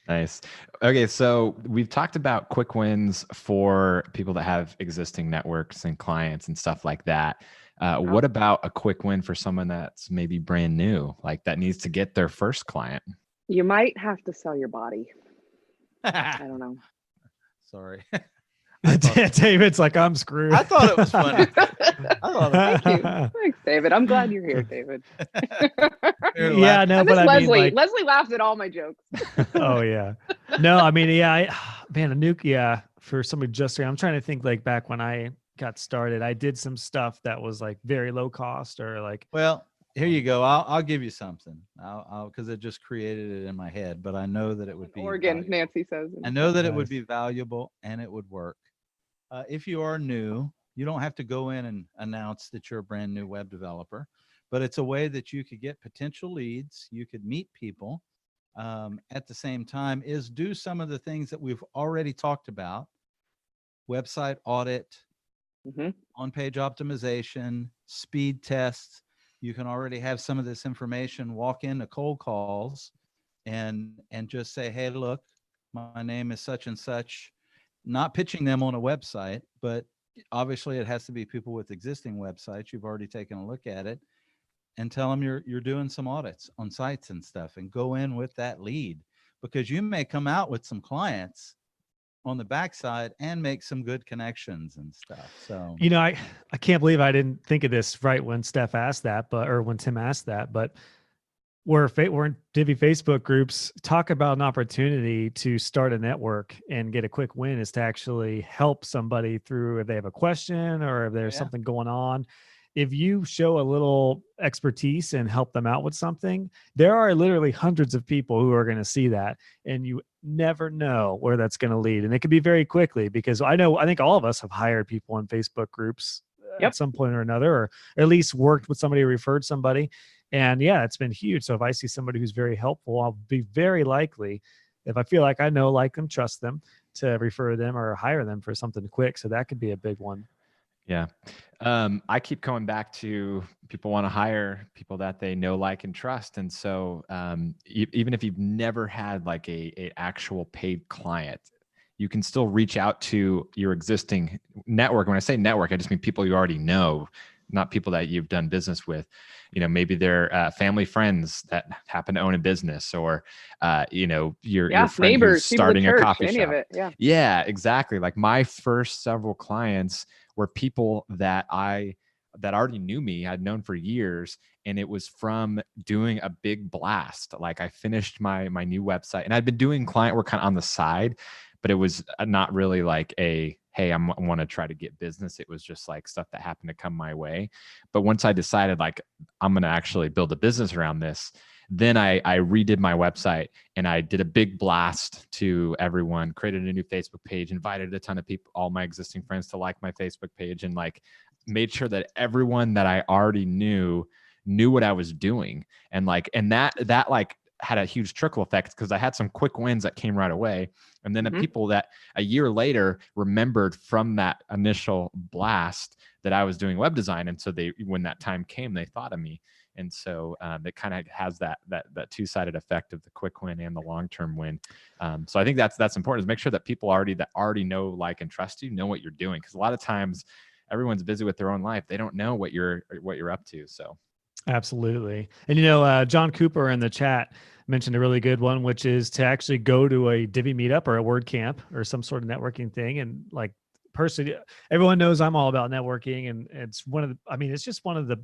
Nice. Okay. So we've talked about quick wins for people that have existing networks and clients and stuff like that. Uh, wow. What about a quick win for someone that's maybe brand new, like that needs to get their first client? You might have to sell your body. I don't know. Sorry. Thought, David's like, I'm screwed. I thought it was funny. I love it. Thank you. Thanks, David. I'm glad you're here, David. Yeah, no, and but I Leslie. Mean, like... Leslie laughs at all my jokes. Oh, yeah. No, I mean, yeah, I, man, a nuke, yeah, for somebody just here, I'm trying to think like back when I got started, I did some stuff that was like very low cost or like. Well, here you go. I'll I'll give you something. I'll, I'll because it just created it in my head, but I know that it would be. Oregon, valuable. Nancy says. I know that nice. It would be valuable and it would work. Uh, if you are new, you don't have to go in and announce that you're a brand new web developer, but it's a way that you could get potential leads. You could meet people um, at the same time is do some of the things that we've already talked about. Website audit, mm-hmm. on-page optimization, speed tests. You can already have some of this information, walk into cold calls and, and just say, hey, look, my name is such and such. Not pitching them on a website, but obviously it has to be people with existing websites. You've already taken a look at it and tell them you're, you're doing some audits on sites and stuff and go in with that lead because you may come out with some clients on the backside and make some good connections and stuff. So, you know, I, I can't believe I didn't think of this right when Steph asked that, but, or when Tim asked that, but We're, we're in Divi Facebook groups, talk about an opportunity to start a network and get a quick win is to actually help somebody through if they have a question or if there's yeah. something going on. If you show a little expertise and help them out with something, there are literally hundreds of people who are going to see that. And you never know where that's going to lead. And it could be very quickly because I know, I think all of us have hired people in Facebook groups yep. at some point or another, or at least worked with somebody, referred somebody. And yeah, it's been huge. So if I see somebody who's very helpful, I'll be very likely, if I feel like I know, like them, trust them, to refer them or hire them for something quick. So that could be a big one. Yeah. Um, I keep coming back to people want to hire people that they know, like, and trust. And so um, e- even if you've never had like a, a actual paid client, you can still reach out to your existing network. When I say network, I just mean people you already know. not people that you've done business with. You know, maybe they're uh, family friends that happen to own a business, or uh, you know, your, yeah, your friend neighbors, who's starting church, a coffee any shop. Of it, yeah. yeah, exactly. Like my first several clients were people that I that already knew me, I'd known for years. And it was from doing a big blast. Like I finished my my new website, and I'd been doing client work kind of on the side, but it was not really like a, hey, I'm, I want to try to get business. It was just like stuff that happened to come my way. But once I decided like, I'm going to actually build a business around this, then I, I redid my website and I did a big blast to everyone, created a new Facebook page, invited a ton of people, all my existing friends to like my Facebook page, and like made sure that everyone that I already knew knew what I was doing. And like, and that, that like had a huge trickle effect, because I had some quick wins that came right away. And then mm-hmm. the people that a year later remembered from that initial blast that I was doing web design. And so they, when that time came, they thought of me. And so um, it kind of has that, that, that two-sided effect of the quick win and the long-term win. Um, so I think that's, that's important, is make sure that people already, that already know, like, and trust you, know what you're doing. Cause a lot of times everyone's busy with their own life. They don't know what you're, what you're up to. So. Absolutely. And, you know, uh, John Cooper in the chat mentioned a really good one, which is to actually go to a Divi meetup or a WordCamp or some sort of networking thing. And like, personally, everyone knows I'm all about networking, and it's one of the, I mean, it's just one of the,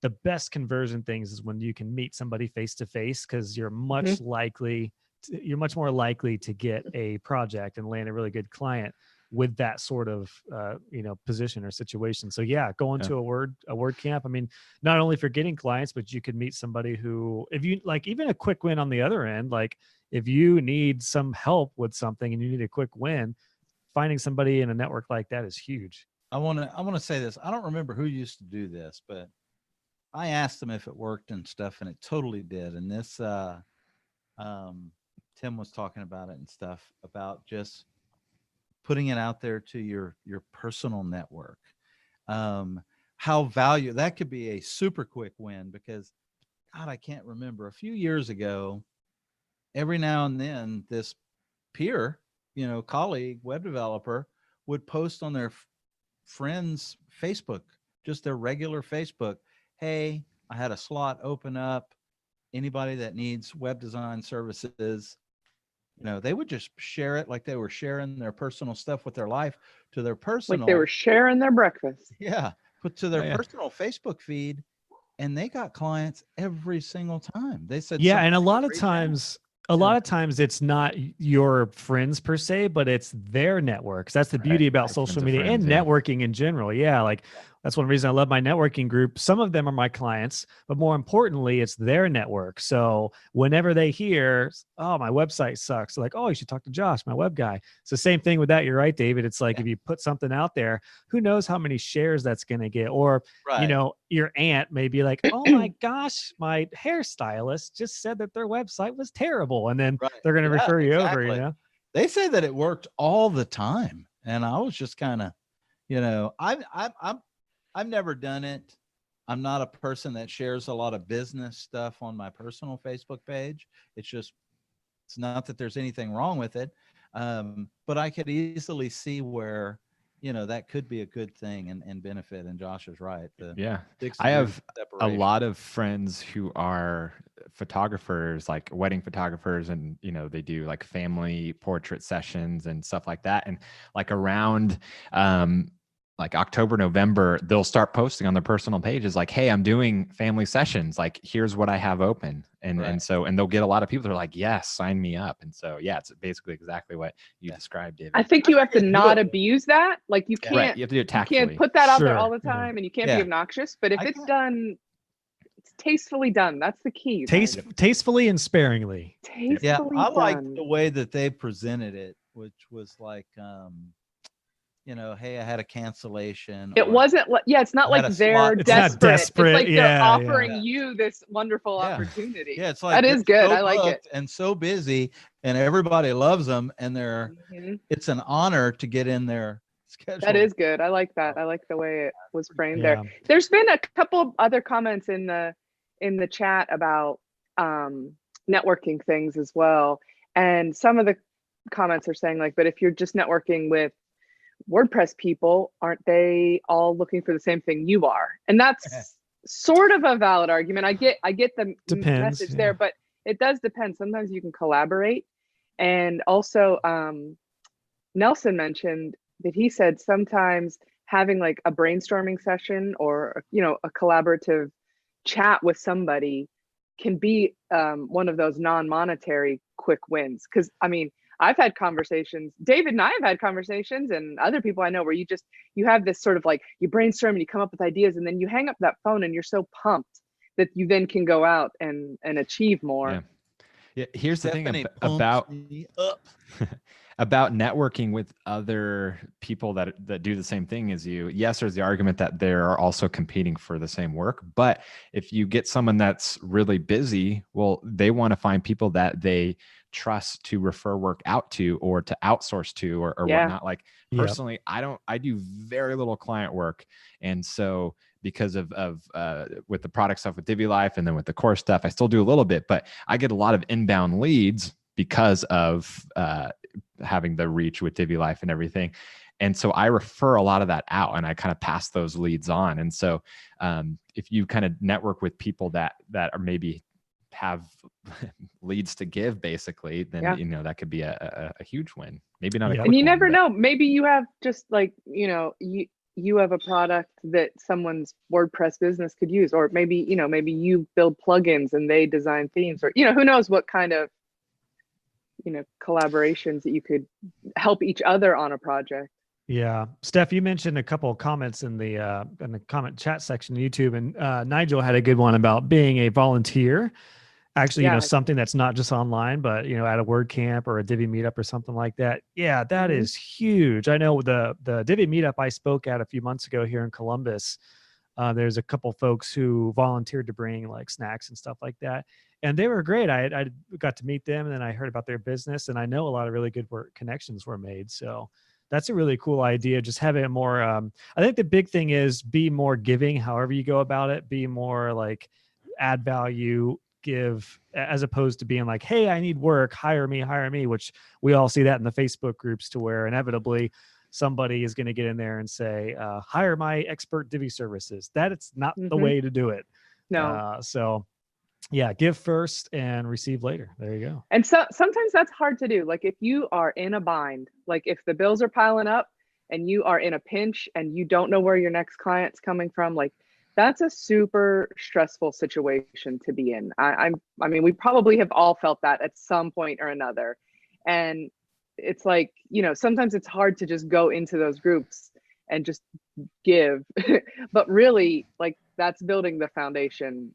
the best conversion things is when you can meet somebody face to face, because you're much mm-hmm. likely, to, you're much more likely to get a project and land a really good client with that sort of, uh, you know, position or situation. So yeah, going yeah. to a word, a WordCamp. I mean, not only for getting clients, but you could meet somebody who, if you like, even a quick win on the other end, like if you need some help with something and you need a quick win, finding somebody in a network like that is huge. I want to, I want to say this. I don't remember who used to do this, but I asked them if it worked and stuff, and it totally did. And this, uh, um, Tim was talking about it and stuff, about just putting it out there to your, your personal network, um, how value that could be a super quick win, because God, I can't remember, a few years ago, every now and then this peer, you know, colleague, web developer would post on their f- friend's Facebook, just their regular Facebook. Hey, I had a slot open up, anybody that needs web design services. You know, they would just share it like they were sharing their personal stuff with their life to their personal. Like they were sharing their breakfast. Yeah. Put to their oh, yeah. personal Facebook feed. And they got clients every single time. They said, yeah. And a lot of times, a lot of times it's not your friends per se, but it's their networks. That's the right. beauty about social media friends, and yeah. networking in general. Yeah. Like that's one reason I love my networking group. Some of them are my clients, but more importantly, it's their network. So whenever they hear, oh, my website sucks, like, oh, you should talk to Josh, my web guy. It's the same thing with that. You're right, David. It's like, yeah. if you put something out there, who knows how many shares that's going to get, or, right. you know, your aunt may be like, oh my gosh, my hairstylist just said that their website was terrible. And then right. they're going to yeah, refer you exactly. over, you know? They say that it worked all the time. And I was just kind of, you know, I'm, I'm, I'm, I've never done it. I'm not a person that shares a lot of business stuff on my personal Facebook page. It's just, it's not that there's anything wrong with it. Um, but I could easily see where, you know, that could be a good thing and, and benefit. And Josh is right. The yeah. I have a lot of friends who are photographers, like wedding photographers, and, you know, they do like family portrait sessions and stuff like that. And like around, um, like October, November, they'll start posting on their personal pages like, hey, I'm doing family sessions. Like, here's what I have open. And right. and so, and they'll get a lot of people that are like, yes, sign me up. And so, yeah, it's basically exactly what you yeah. described, David. I think you have to not abuse that. Like you can't, right. you have to do it tactfully. You can't put that out sure. there all the time, yeah. and you can't yeah. be obnoxious. But if I it's can't... done, it's tastefully done. That's the key. Taste, right? Tastefully and sparingly. Tastefully yeah, I like the way that they presented it, which was like, um, you know, hey, I had a cancellation. It wasn't, yeah, it's not like they're desperate. desperate. It's like yeah, they're offering yeah. you this wonderful yeah. opportunity. Yeah, it's like that is good. So I like it. And so busy, and everybody loves them, and they're. Mm-hmm. It's an honor to get in their schedule. That is good. I like that. I like the way it was framed yeah. there. There's been a couple other comments in the in the chat about um, networking things as well, and some of the comments are saying like, but if you're just networking with WordPress people, aren't they all looking for the same thing you are? And that's sort of a valid argument. I get I get the Depends, message yeah. there, but it does depend. Sometimes you can collaborate. And also um, Nelson mentioned that he said sometimes having like a brainstorming session or, you know, a collaborative chat with somebody can be um, one of those non-monetary quick wins. Because I mean, I've had conversations, David and I have had conversations and other people I know where you just, you have this sort of like, you brainstorm and you come up with ideas and then you hang up that phone and you're so pumped that you then can go out and, and achieve more. Yeah. Yeah, here's the Stephanie thing ab- about about networking with other people that that do the same thing as you. Yes, there's the argument that they are also competing for the same work, but if you get someone that's really busy, well, they want to find people that they trust to refer work out to or to outsource to or, or yeah. whatnot. Like personally, yep. I don't. I do very little client work, and so. Because of of uh, with the product stuff with Divi Life and then with the core stuff, I still do a little bit, but I get a lot of inbound leads because of uh, having the reach with Divi Life and everything. And so I refer a lot of that out and I kind of pass those leads on. And so um, if you kind of network with people that that are maybe have leads to give basically, then yeah. you know, that could be a, a, a huge win. Maybe not. Yeah. A and you never one, know, maybe you have just like, you know, you, you have a product that someone's WordPress business could use, or maybe, you know, maybe you build plugins and they design themes, or, you know, who knows what kind of, you know, collaborations that you could help each other on a project. Yeah. Steph, you mentioned a couple of comments in the, uh, in the comment chat section of YouTube, and uh, Nigel had a good one about being a volunteer. Actually, yeah. you know, something that's not just online, but, you know, at a WordCamp or a Divi meetup or something like that. Yeah, that is huge. I know the the Divi meetup I spoke at a few months ago here in Columbus, uh, there's a couple folks who volunteered to bring like snacks and stuff like that. And they were great. I, I got to meet them and then I heard about their business, and I know a lot of really good work connections were made. So that's a really cool idea. Just having a more, um, I think the big thing is be more giving, however you go about it, be more like add value, give, as opposed to being like, hey, I need work, hire me, hire me, which we all see that in the Facebook groups to where inevitably somebody is going to get in there and say, uh, hire my expert Divi services. That it's not mm-hmm. the way to do it. No. Uh, so yeah, give first and receive later. There you go. And so sometimes that's hard to do. Like if you are in a bind, like if the bills are piling up and you are in a pinch and you don't know where your next client's coming from, like that's a super stressful situation to be in. I, I'm, I mean, we probably have all felt that at some point or another. And it's like, you know, sometimes it's hard to just go into those groups and just give, but really like that's building the foundation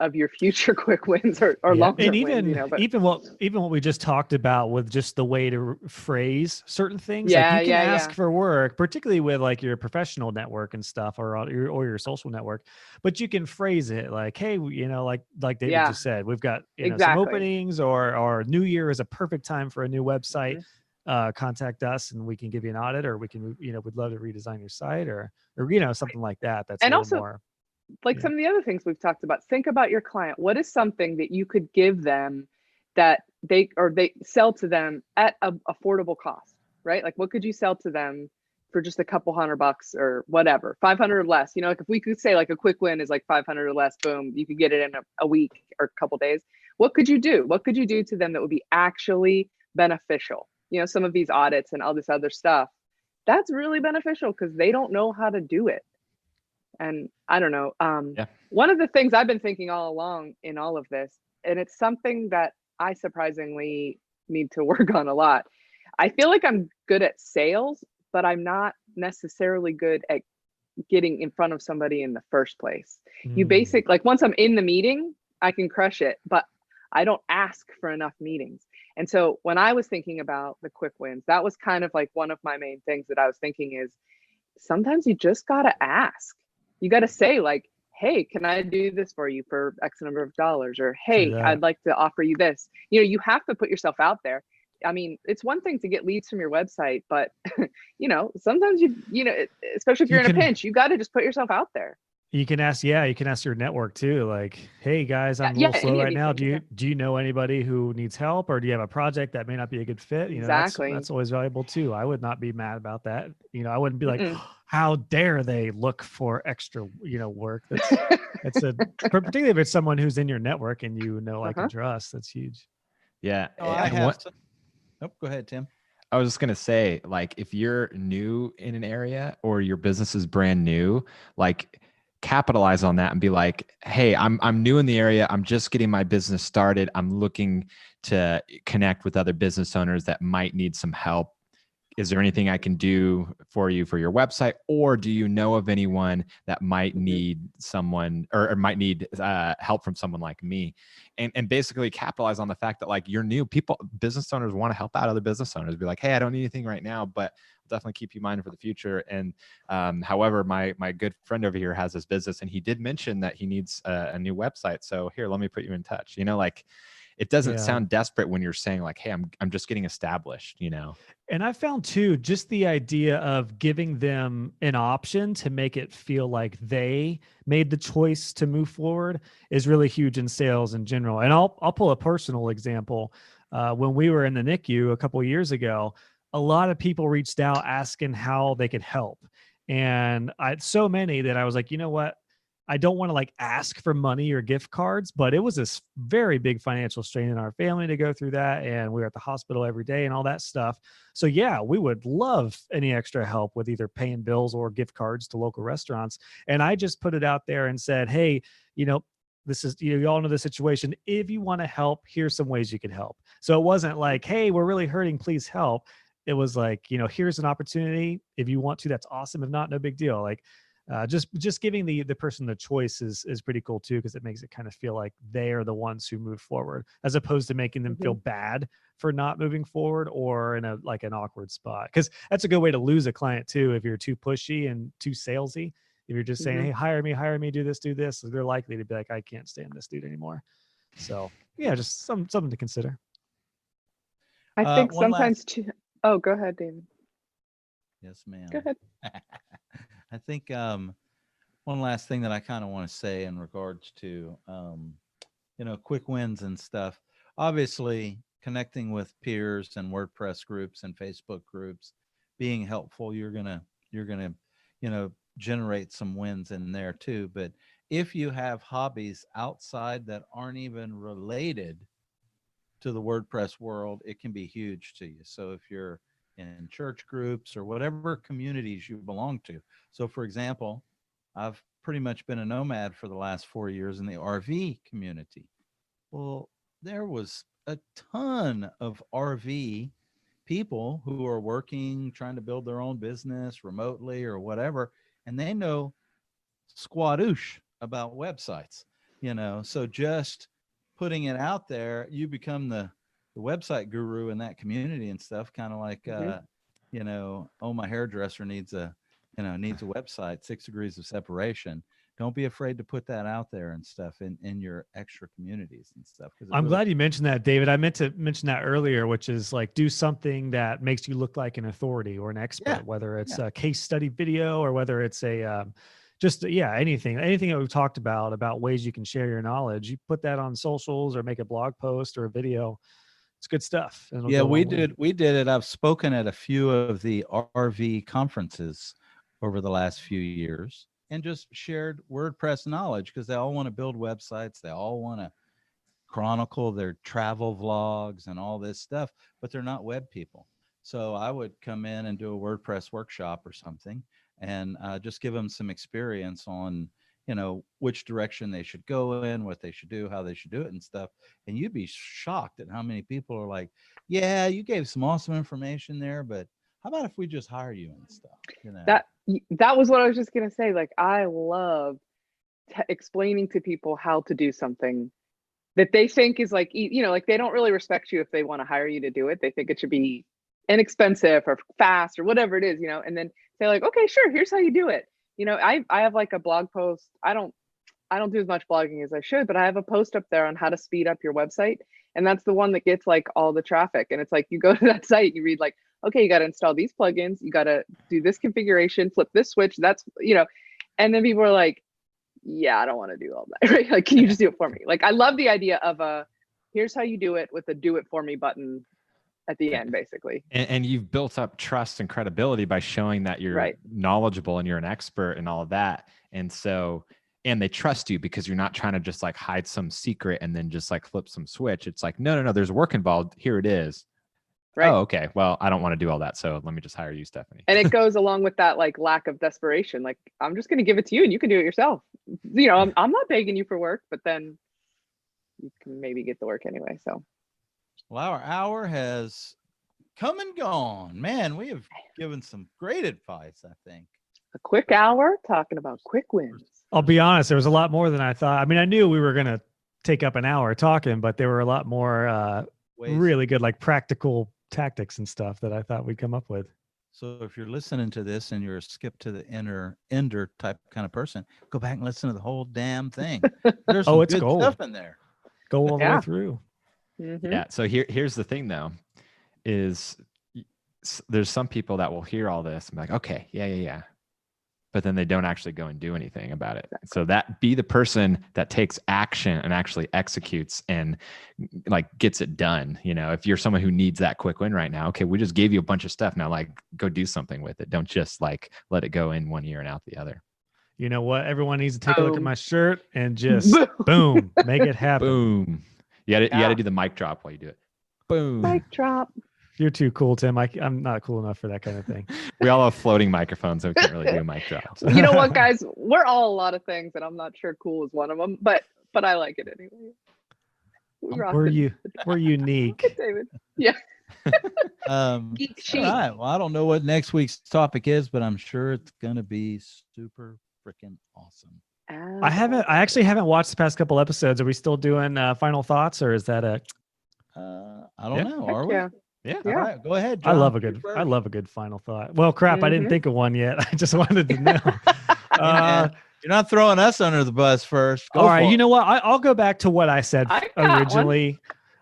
of your future quick wins or, or yeah. long-term wins. And even, you know, even, what, even what we just talked about with just the way to phrase certain things, yeah, like you can yeah, ask yeah. for work, particularly with like your professional network and stuff, or, or, your, or your social network, but you can phrase it like, hey, you know, like like David yeah. just said, we've got you know, exactly. some openings, or, or New Year is a perfect time for a new website. Mm-hmm. Uh, contact us and we can give you an audit, or we can, you know, we'd love to redesign your site, or, or you know, something like that. That's and a also, more... Like yeah. some of the other things we've talked about, think about your client. What is something that you could give them that they, or they sell to them at an affordable cost, right? Like what could you sell to them for just a couple hundred bucks or whatever, five hundred or less, you know, like if we could say like a quick win is like five hundred or less, boom, you could get it in a, a week or a couple days. What could you do? What could you do to them that would be actually beneficial? You know, some of these audits and all this other stuff, that's really beneficial because they don't know how to do it. And I don't know, um, yeah. one of the things I've been thinking all along in all of this, and it's something that I surprisingly need to work on a lot. I feel like I'm good at sales, but I'm not necessarily good at getting in front of somebody in the first place. Mm. You basically, like once I'm in the meeting, I can crush it, but I don't ask for enough meetings. And so when I was thinking about the quick wins, that was kind of like one of my main things that I was thinking is sometimes you just gotta ask. You got to say like, hey, can I do this for you for X number of dollars? Or, hey, yeah. I'd like to offer you this. You know, you have to put yourself out there. I mean, it's one thing to get leads from your website, but, you know, sometimes you, you know, especially if you're you in can, a pinch, you got to just put yourself out there. You can ask, yeah, you can ask your network too. Like, hey guys, I'm yeah, a little yeah, slow right now. Do you, do you know anybody who needs help, or do you have a project that may not be a good fit? You know, exactly. that's, that's always valuable too. I would not be mad about that. You know, I wouldn't be like, mm-mm. how dare they look for extra, you know, work. That's, that's a, particularly if it's someone who's in your network and you know, like, uh-huh. and trust, that's huge. Yeah. Oh, I have what, to, nope, go ahead, Tim. I was just going to say, like, if you're new in an area or your business is brand new, like, capitalize on that and be like, hey, I'm I'm new in the area. I'm just getting my business started. I'm looking to connect with other business owners that might need some help. Is there anything I can do for you for your website? Or do you know of anyone that might need someone or, or might need uh, help from someone like me? And and basically capitalize on the fact that, like, you're new. People, business owners want to help out other business owners. Be like, hey, I don't need anything right now, but I'll definitely keep you in mind for the future. And um, however, my my good friend over here has this business, and he did mention that he needs a, a new website. So here, let me put you in touch. You know, like, it doesn't yeah. sound desperate when you're saying, like, hey, I'm I'm just getting established, you know? And I found too, just the idea of giving them an option to make it feel like they made the choice to move forward is really huge in sales in general. And I'll, I'll pull a personal example. Uh, when we were in the N I C U a couple of years ago, a lot of people reached out asking how they could help. And I had so many that I was like, you know what? I don't want to, like, ask for money or gift cards, but it was this very big financial strain in our family to go through that. And we were at the hospital every day and all that stuff. So yeah, we would love any extra help with either paying bills or gift cards to local restaurants. And I just put it out there and said, hey, you know, this is, you know, you all know the situation. If you want to help, here's some ways you can help. So it wasn't like, hey, we're really hurting, please help. It was like, you know, here's an opportunity. If you want to, that's awesome. If not, no big deal. Like, Uh, just just giving the the person the choice is is pretty cool too, because it makes it kind of feel like they are the ones who move forward, as opposed to making them mm-hmm. feel bad for not moving forward or in a like an awkward spot. Because that's a good way to lose a client too, if you're too pushy and too salesy. If you're just saying, mm-hmm. hey, hire me, hire me, do this, do this, they're likely to be like, I can't stand this dude anymore. So yeah, just some something to consider. I uh, think sometimes last... too. Oh, go ahead, David. Yes, ma'am. Go ahead. I think um, one last thing that I kind of want to say in regards to, um, you know, quick wins and stuff, obviously connecting with peers and WordPress groups and Facebook groups, being helpful, you're going to, you're going to, you know, generate some wins in there too. But if you have hobbies outside that aren't even related to the WordPress world, it can be huge to you. So if you're in church groups or whatever communities you belong to. So for example, I've pretty much been a nomad for the last four years in the R V community. Well, there was a ton of R V people who are working, trying to build their own business remotely or whatever, and they know squadoosh about websites, you know? So just putting it out there, you become the The website guru in that community and stuff, kind of like, mm-hmm. uh, you know, oh, my hairdresser needs a, you know, needs a website, six degrees of separation. Don't be afraid to put that out there and stuff in, in your extra communities and stuff. I'm really- glad you mentioned that, David. I meant to mention that earlier, which is like, do something that makes you look like an authority or an expert, yeah. whether it's yeah. a case study video or whether it's a, um, just, yeah, anything, anything that we've talked about, about ways you can share your knowledge. You put that on socials or make a blog post or a video. It's good stuff. It'll yeah, we did. Way. We did it. I've spoken at a few of the R V conferences over the last few years and just shared WordPress knowledge, because they all want to build websites. They all want to chronicle their travel vlogs and all this stuff, but they're not web people. So I would come in and do a WordPress workshop or something and uh, just give them some experience on, you know, which direction they should go in, what they should do, how they should do it and stuff. And you'd be shocked at how many people are like, yeah, you gave some awesome information there, but how about if we just hire you and stuff? You know? That that was what I was just going to say. Like, I love t- explaining to people how to do something that they think is like, you know, like they don't really respect you if they want to hire you to do it. They think it should be inexpensive or fast or whatever it is, you know, and then they're like, okay, sure, here's how you do it. You know, I I have like a blog post. I don't I don't do as much blogging as I should, but I have a post up there on how to speed up your website. And that's the one that gets like all the traffic. And it's like, you go to that site, you read like, okay, you got to install these plugins. You got to do this configuration, flip this switch. That's, you know, and then people are like, yeah, I don't want to do all that, right? Like, can you just do it for me? Like, I love the idea of a, here's how you do it with a do it for me button at the end, basically. And, and you've built up trust and credibility by showing that you're right. knowledgeable and you're an expert and all of that. And so, and they trust you because you're not trying to just like hide some secret and then just like flip some switch. It's like, no, no, no, there's work involved. Here it is. Right. Oh, okay. Well, I don't want to do all that. So let me just hire you, Stephanie. And it goes along with that, like, lack of desperation. Like, I'm just going to give it to you and you can do it yourself. You know, I'm, I'm not begging you for work, but then you can maybe get the work anyway. So. Well, our hour has come and gone, man. We have given some great advice. I think a quick hour talking about quick wins. I'll be honest. There was a lot more than I thought. I mean, I knew we were going to take up an hour talking, but there were a lot more, uh, Ways. really good, like practical tactics and stuff that I thought we'd come up with. So if you're listening to this and you're a skip to the inner ender type kind of person, go back and listen to the whole damn thing. There's oh, some it's good gold. stuff in there. Go all yeah. the way through. Mm-hmm. Yeah. So here, here's the thing though, is there's some people that will hear all this and be like, okay, yeah, yeah, yeah. But then they don't actually go and do anything about it. Exactly. So that be the person that takes action and actually executes and like gets it done. You know, if you're someone who needs that quick win right now, okay, we just gave you a bunch of stuff. Now, like, go do something with it. Don't just like let it go in one ear and out the other. You know what? Everyone needs to take oh. a look at my shirt and just boom, make it happen. Boom. You got to, yeah. you got to do the mic drop while you do it. Boom. Mic drop. You're too cool, Tim. I, I'm not cool enough for that kind of thing. We all have floating microphones, so we can't really do a mic drop. So. You know what, guys? We're all a lot of things, and I'm not sure cool is one of them, but but I like it anyway. We're, we're, you, we're unique. David. Yeah. um, all right. Well, I don't know what next week's topic is, but I'm sure it's going to be super freaking awesome. Oh. I haven't, I actually haven't watched the past couple episodes. Are we still doing uh, final thoughts, or is that a... Uh, I don't yeah. know. Are we? Yeah. Yeah. yeah. All right. Go ahead, John. I love a good, I love a good final thought. Well, crap. Mm-hmm. I didn't think of one yet. I just wanted to know. uh, You're not throwing us under the bus first. Go all right. You know what? I, I'll go back to what I said I originally.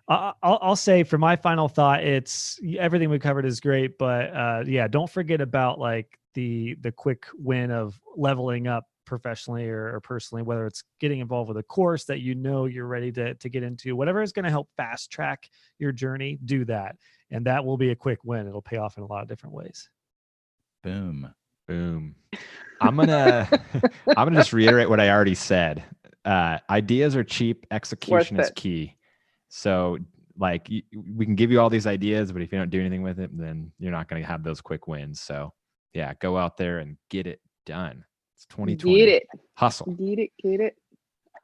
I, I'll, I'll say for my final thought, it's everything we covered is great, but uh, yeah, don't forget about like the, the quick win of leveling up professionally or, or personally, whether it's getting involved with a course that you know you're ready to, to get into, whatever is going to help fast track your journey, do that. And that will be a quick win. It'll pay off in a lot of different ways. Boom. Boom. I'm going to, I'm going to just reiterate what I already said. Uh, ideas are cheap. Execution is key. So like you, we can give you all these ideas, but if you don't do anything with it, then you're not going to have those quick wins. So yeah, go out there and get it done. It's twenty twenty. Get it. Hustle. Get it. Get it.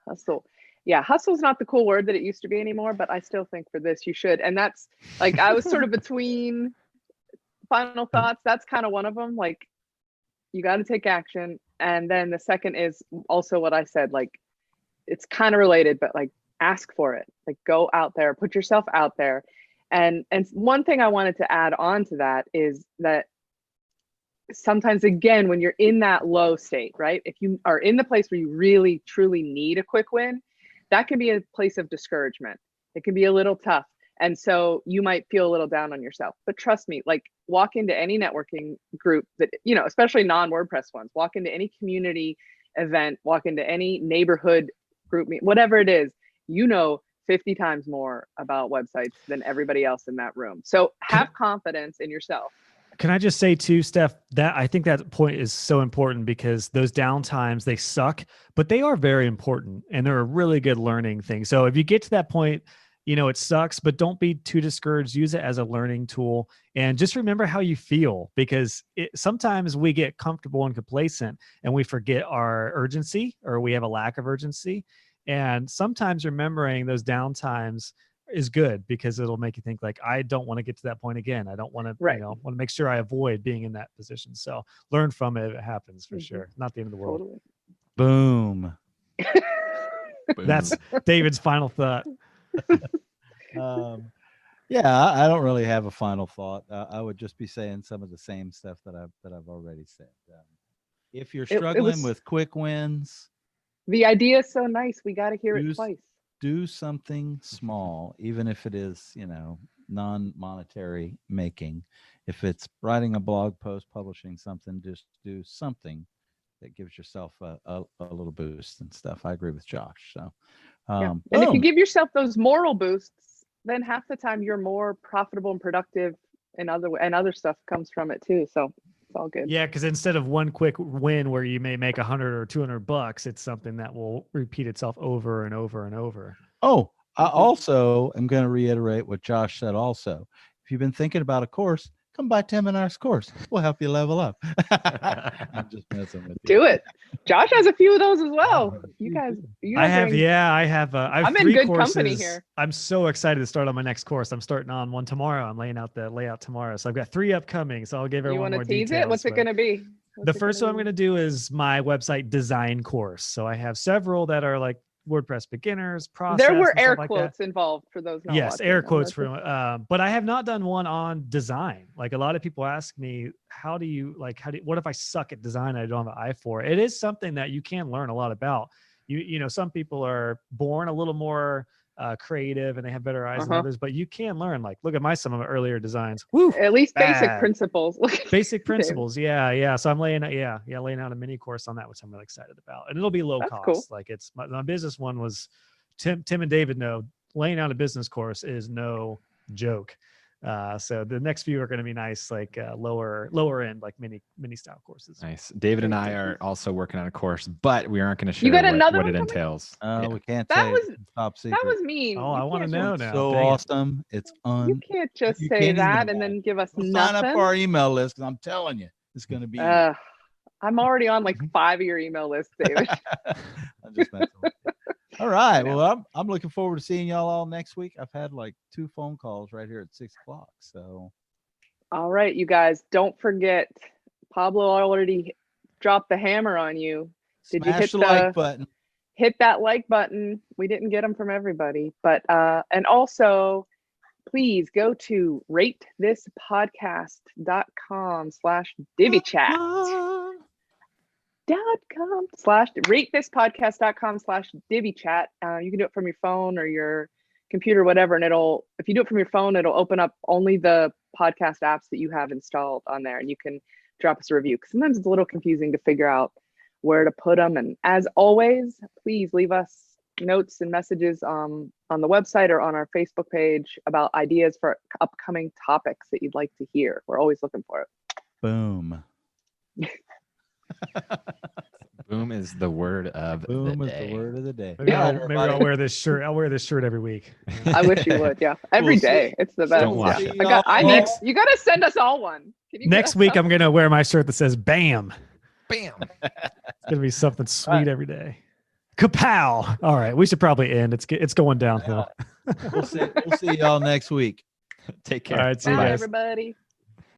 Hustle. Yeah. Hustle is not the cool word that it used to be anymore, but I still think for this, you should. And that's like, I was sort of between final thoughts. That's kind of one of them. Like, you got to take action. And then the second is also what I said, like, it's kind of related, but like, ask for it, like go out there, put yourself out there. And, and one thing I wanted to add on to that is that sometimes, again, when you're in that low state, right? If you are in the place where you really, truly need a quick win, that can be a place of discouragement. It can be a little tough. And so you might feel a little down on yourself, but trust me, like walk into any networking group that, you know, especially non-WordPress ones, walk into any community event, walk into any neighborhood group meet, whatever it is, you know, fifty times more about websites than everybody else in that room. So have confidence in yourself. Can I just say too, Steph, that I think that point is so important because those down times, they suck, but they are very important and they're a really good learning thing. So if you get to that point, you know, it sucks, but don't be too discouraged. Use it as a learning tool and just remember how you feel, because it, sometimes we get comfortable and complacent and we forget our urgency, or we have a lack of urgency. And sometimes remembering those down times is good because it'll make you think like, I don't want to get to that point again. I don't want to, right. you know, want to make sure I avoid being in that position. So learn from it. It happens for mm-hmm. sure. Not the end of the world. Totally. Boom. Boom. That's David's final thought. um, yeah, I don't really have a final thought. Uh, I would just be saying some of the same stuff that I've, that I've already said. Um, if you're struggling it, it was, with quick wins. The idea is so nice. We got to hear use, it twice. Do something small, even if it is, you know, non-monetary making. If it's writing a blog post, publishing something, just do something that gives yourself a, a, a little boost and stuff. I agree with Josh. So, um, yeah. And boom. If you give yourself those moral boosts, then half the time you're more profitable and productive, and other and other stuff comes from it too. So it's all good. Yeah, because instead of one quick win where you may make a hundred or two hundred bucks, it's something that will repeat itself over and over and over. Oh, I also am going to reiterate what Josh said. Also, if you've been thinking about a course, come by Tim and I's course. We'll help you level up. I'm just messing with you. Do it. Josh has a few of those as well. You guys, you guys I have, doing... yeah, I have. Uh, I have I'm three in good courses. Company here. I'm so excited to start on my next course. I'm starting on one tomorrow. I'm laying out the layout tomorrow. So I've got three upcoming. So I'll give everyone more details. You want to tease details, it? What's but... it going to be? What's the first one I'm going to do is my website design course. So I have several that are like WordPress beginners process. There were air quotes like involved for those. Not yes, watching, air quotes for. Uh, but I have not done one on design. Like a lot of people ask me, how do you like? How do? What if I suck at design? I don't have an eye for it. It is something that you can learn a lot about. You you know, some people are born a little more uh, creative and they have better eyes uh-huh. than others. But you can learn. Like look at my some of my earlier designs. Woo, at least bad. basic principles. Basic principles. Yeah, yeah. So I'm laying out, yeah, yeah, laying out a mini course on that, which I'm really excited about, and it'll be low That's cost. Cool. Like it's my, my business one was Tim, Tim and David know laying out a business course is no joke. Uh, so the next few are going to be nice, like uh, lower, lower end, like mini, mini style courses. Nice. David and I are also working on a course, but we aren't going to share you got what, another what it entails. Oh, uh, yeah. We can't. That say was top secret. That was mean. Oh, you I want to know now. So Dang. Awesome! It's un. You can't just you say can't that and then give us we'll nothing. Sign up for our email list. I'm telling you, it's going to be. Uh, I'm already on like five of your email lists, David. I'm just messing with you. All right. Well, I'm I'm looking forward to seeing y'all all next week. I've had like two phone calls right here at six o'clock. So, all right, you guys, don't forget. Pablo already dropped the hammer on you. Did Smash you hit the, the like button? Hit that like button. We didn't get them from everybody, but uh, and also, please go to rate this podcast dot com slash divi chat. dot com slash rate this podcast dot com slash Divi Chat. Uh, you can do it from your phone or your computer, whatever, and it'll if you do it from your phone, it'll open up only the podcast apps that you have installed on there, and you can drop us a review because sometimes it's a little confusing to figure out where to put them. And as always, please leave us notes and messages um, on the website or on our Facebook page about ideas for upcoming topics that you'd like to hear. We're always looking for it. Boom. Boom is the word of Boom the is day. the word of the day. Maybe, yeah. I'll, maybe I'll wear this shirt. I'll wear this shirt every week. I wish you would. Yeah, every we'll day. See. It's the best. Don't watch yeah. it. I got, I need, you got to send us all one. Can you Next week, I'm gonna wear my shirt that says "Bam, Bam." It's gonna be something sweet right. every day. Kapow! All right, we should probably end. It's it's going downhill. Yeah. We'll see. We'll see y'all next week. Take care. All right, see Bye, you guys. everybody.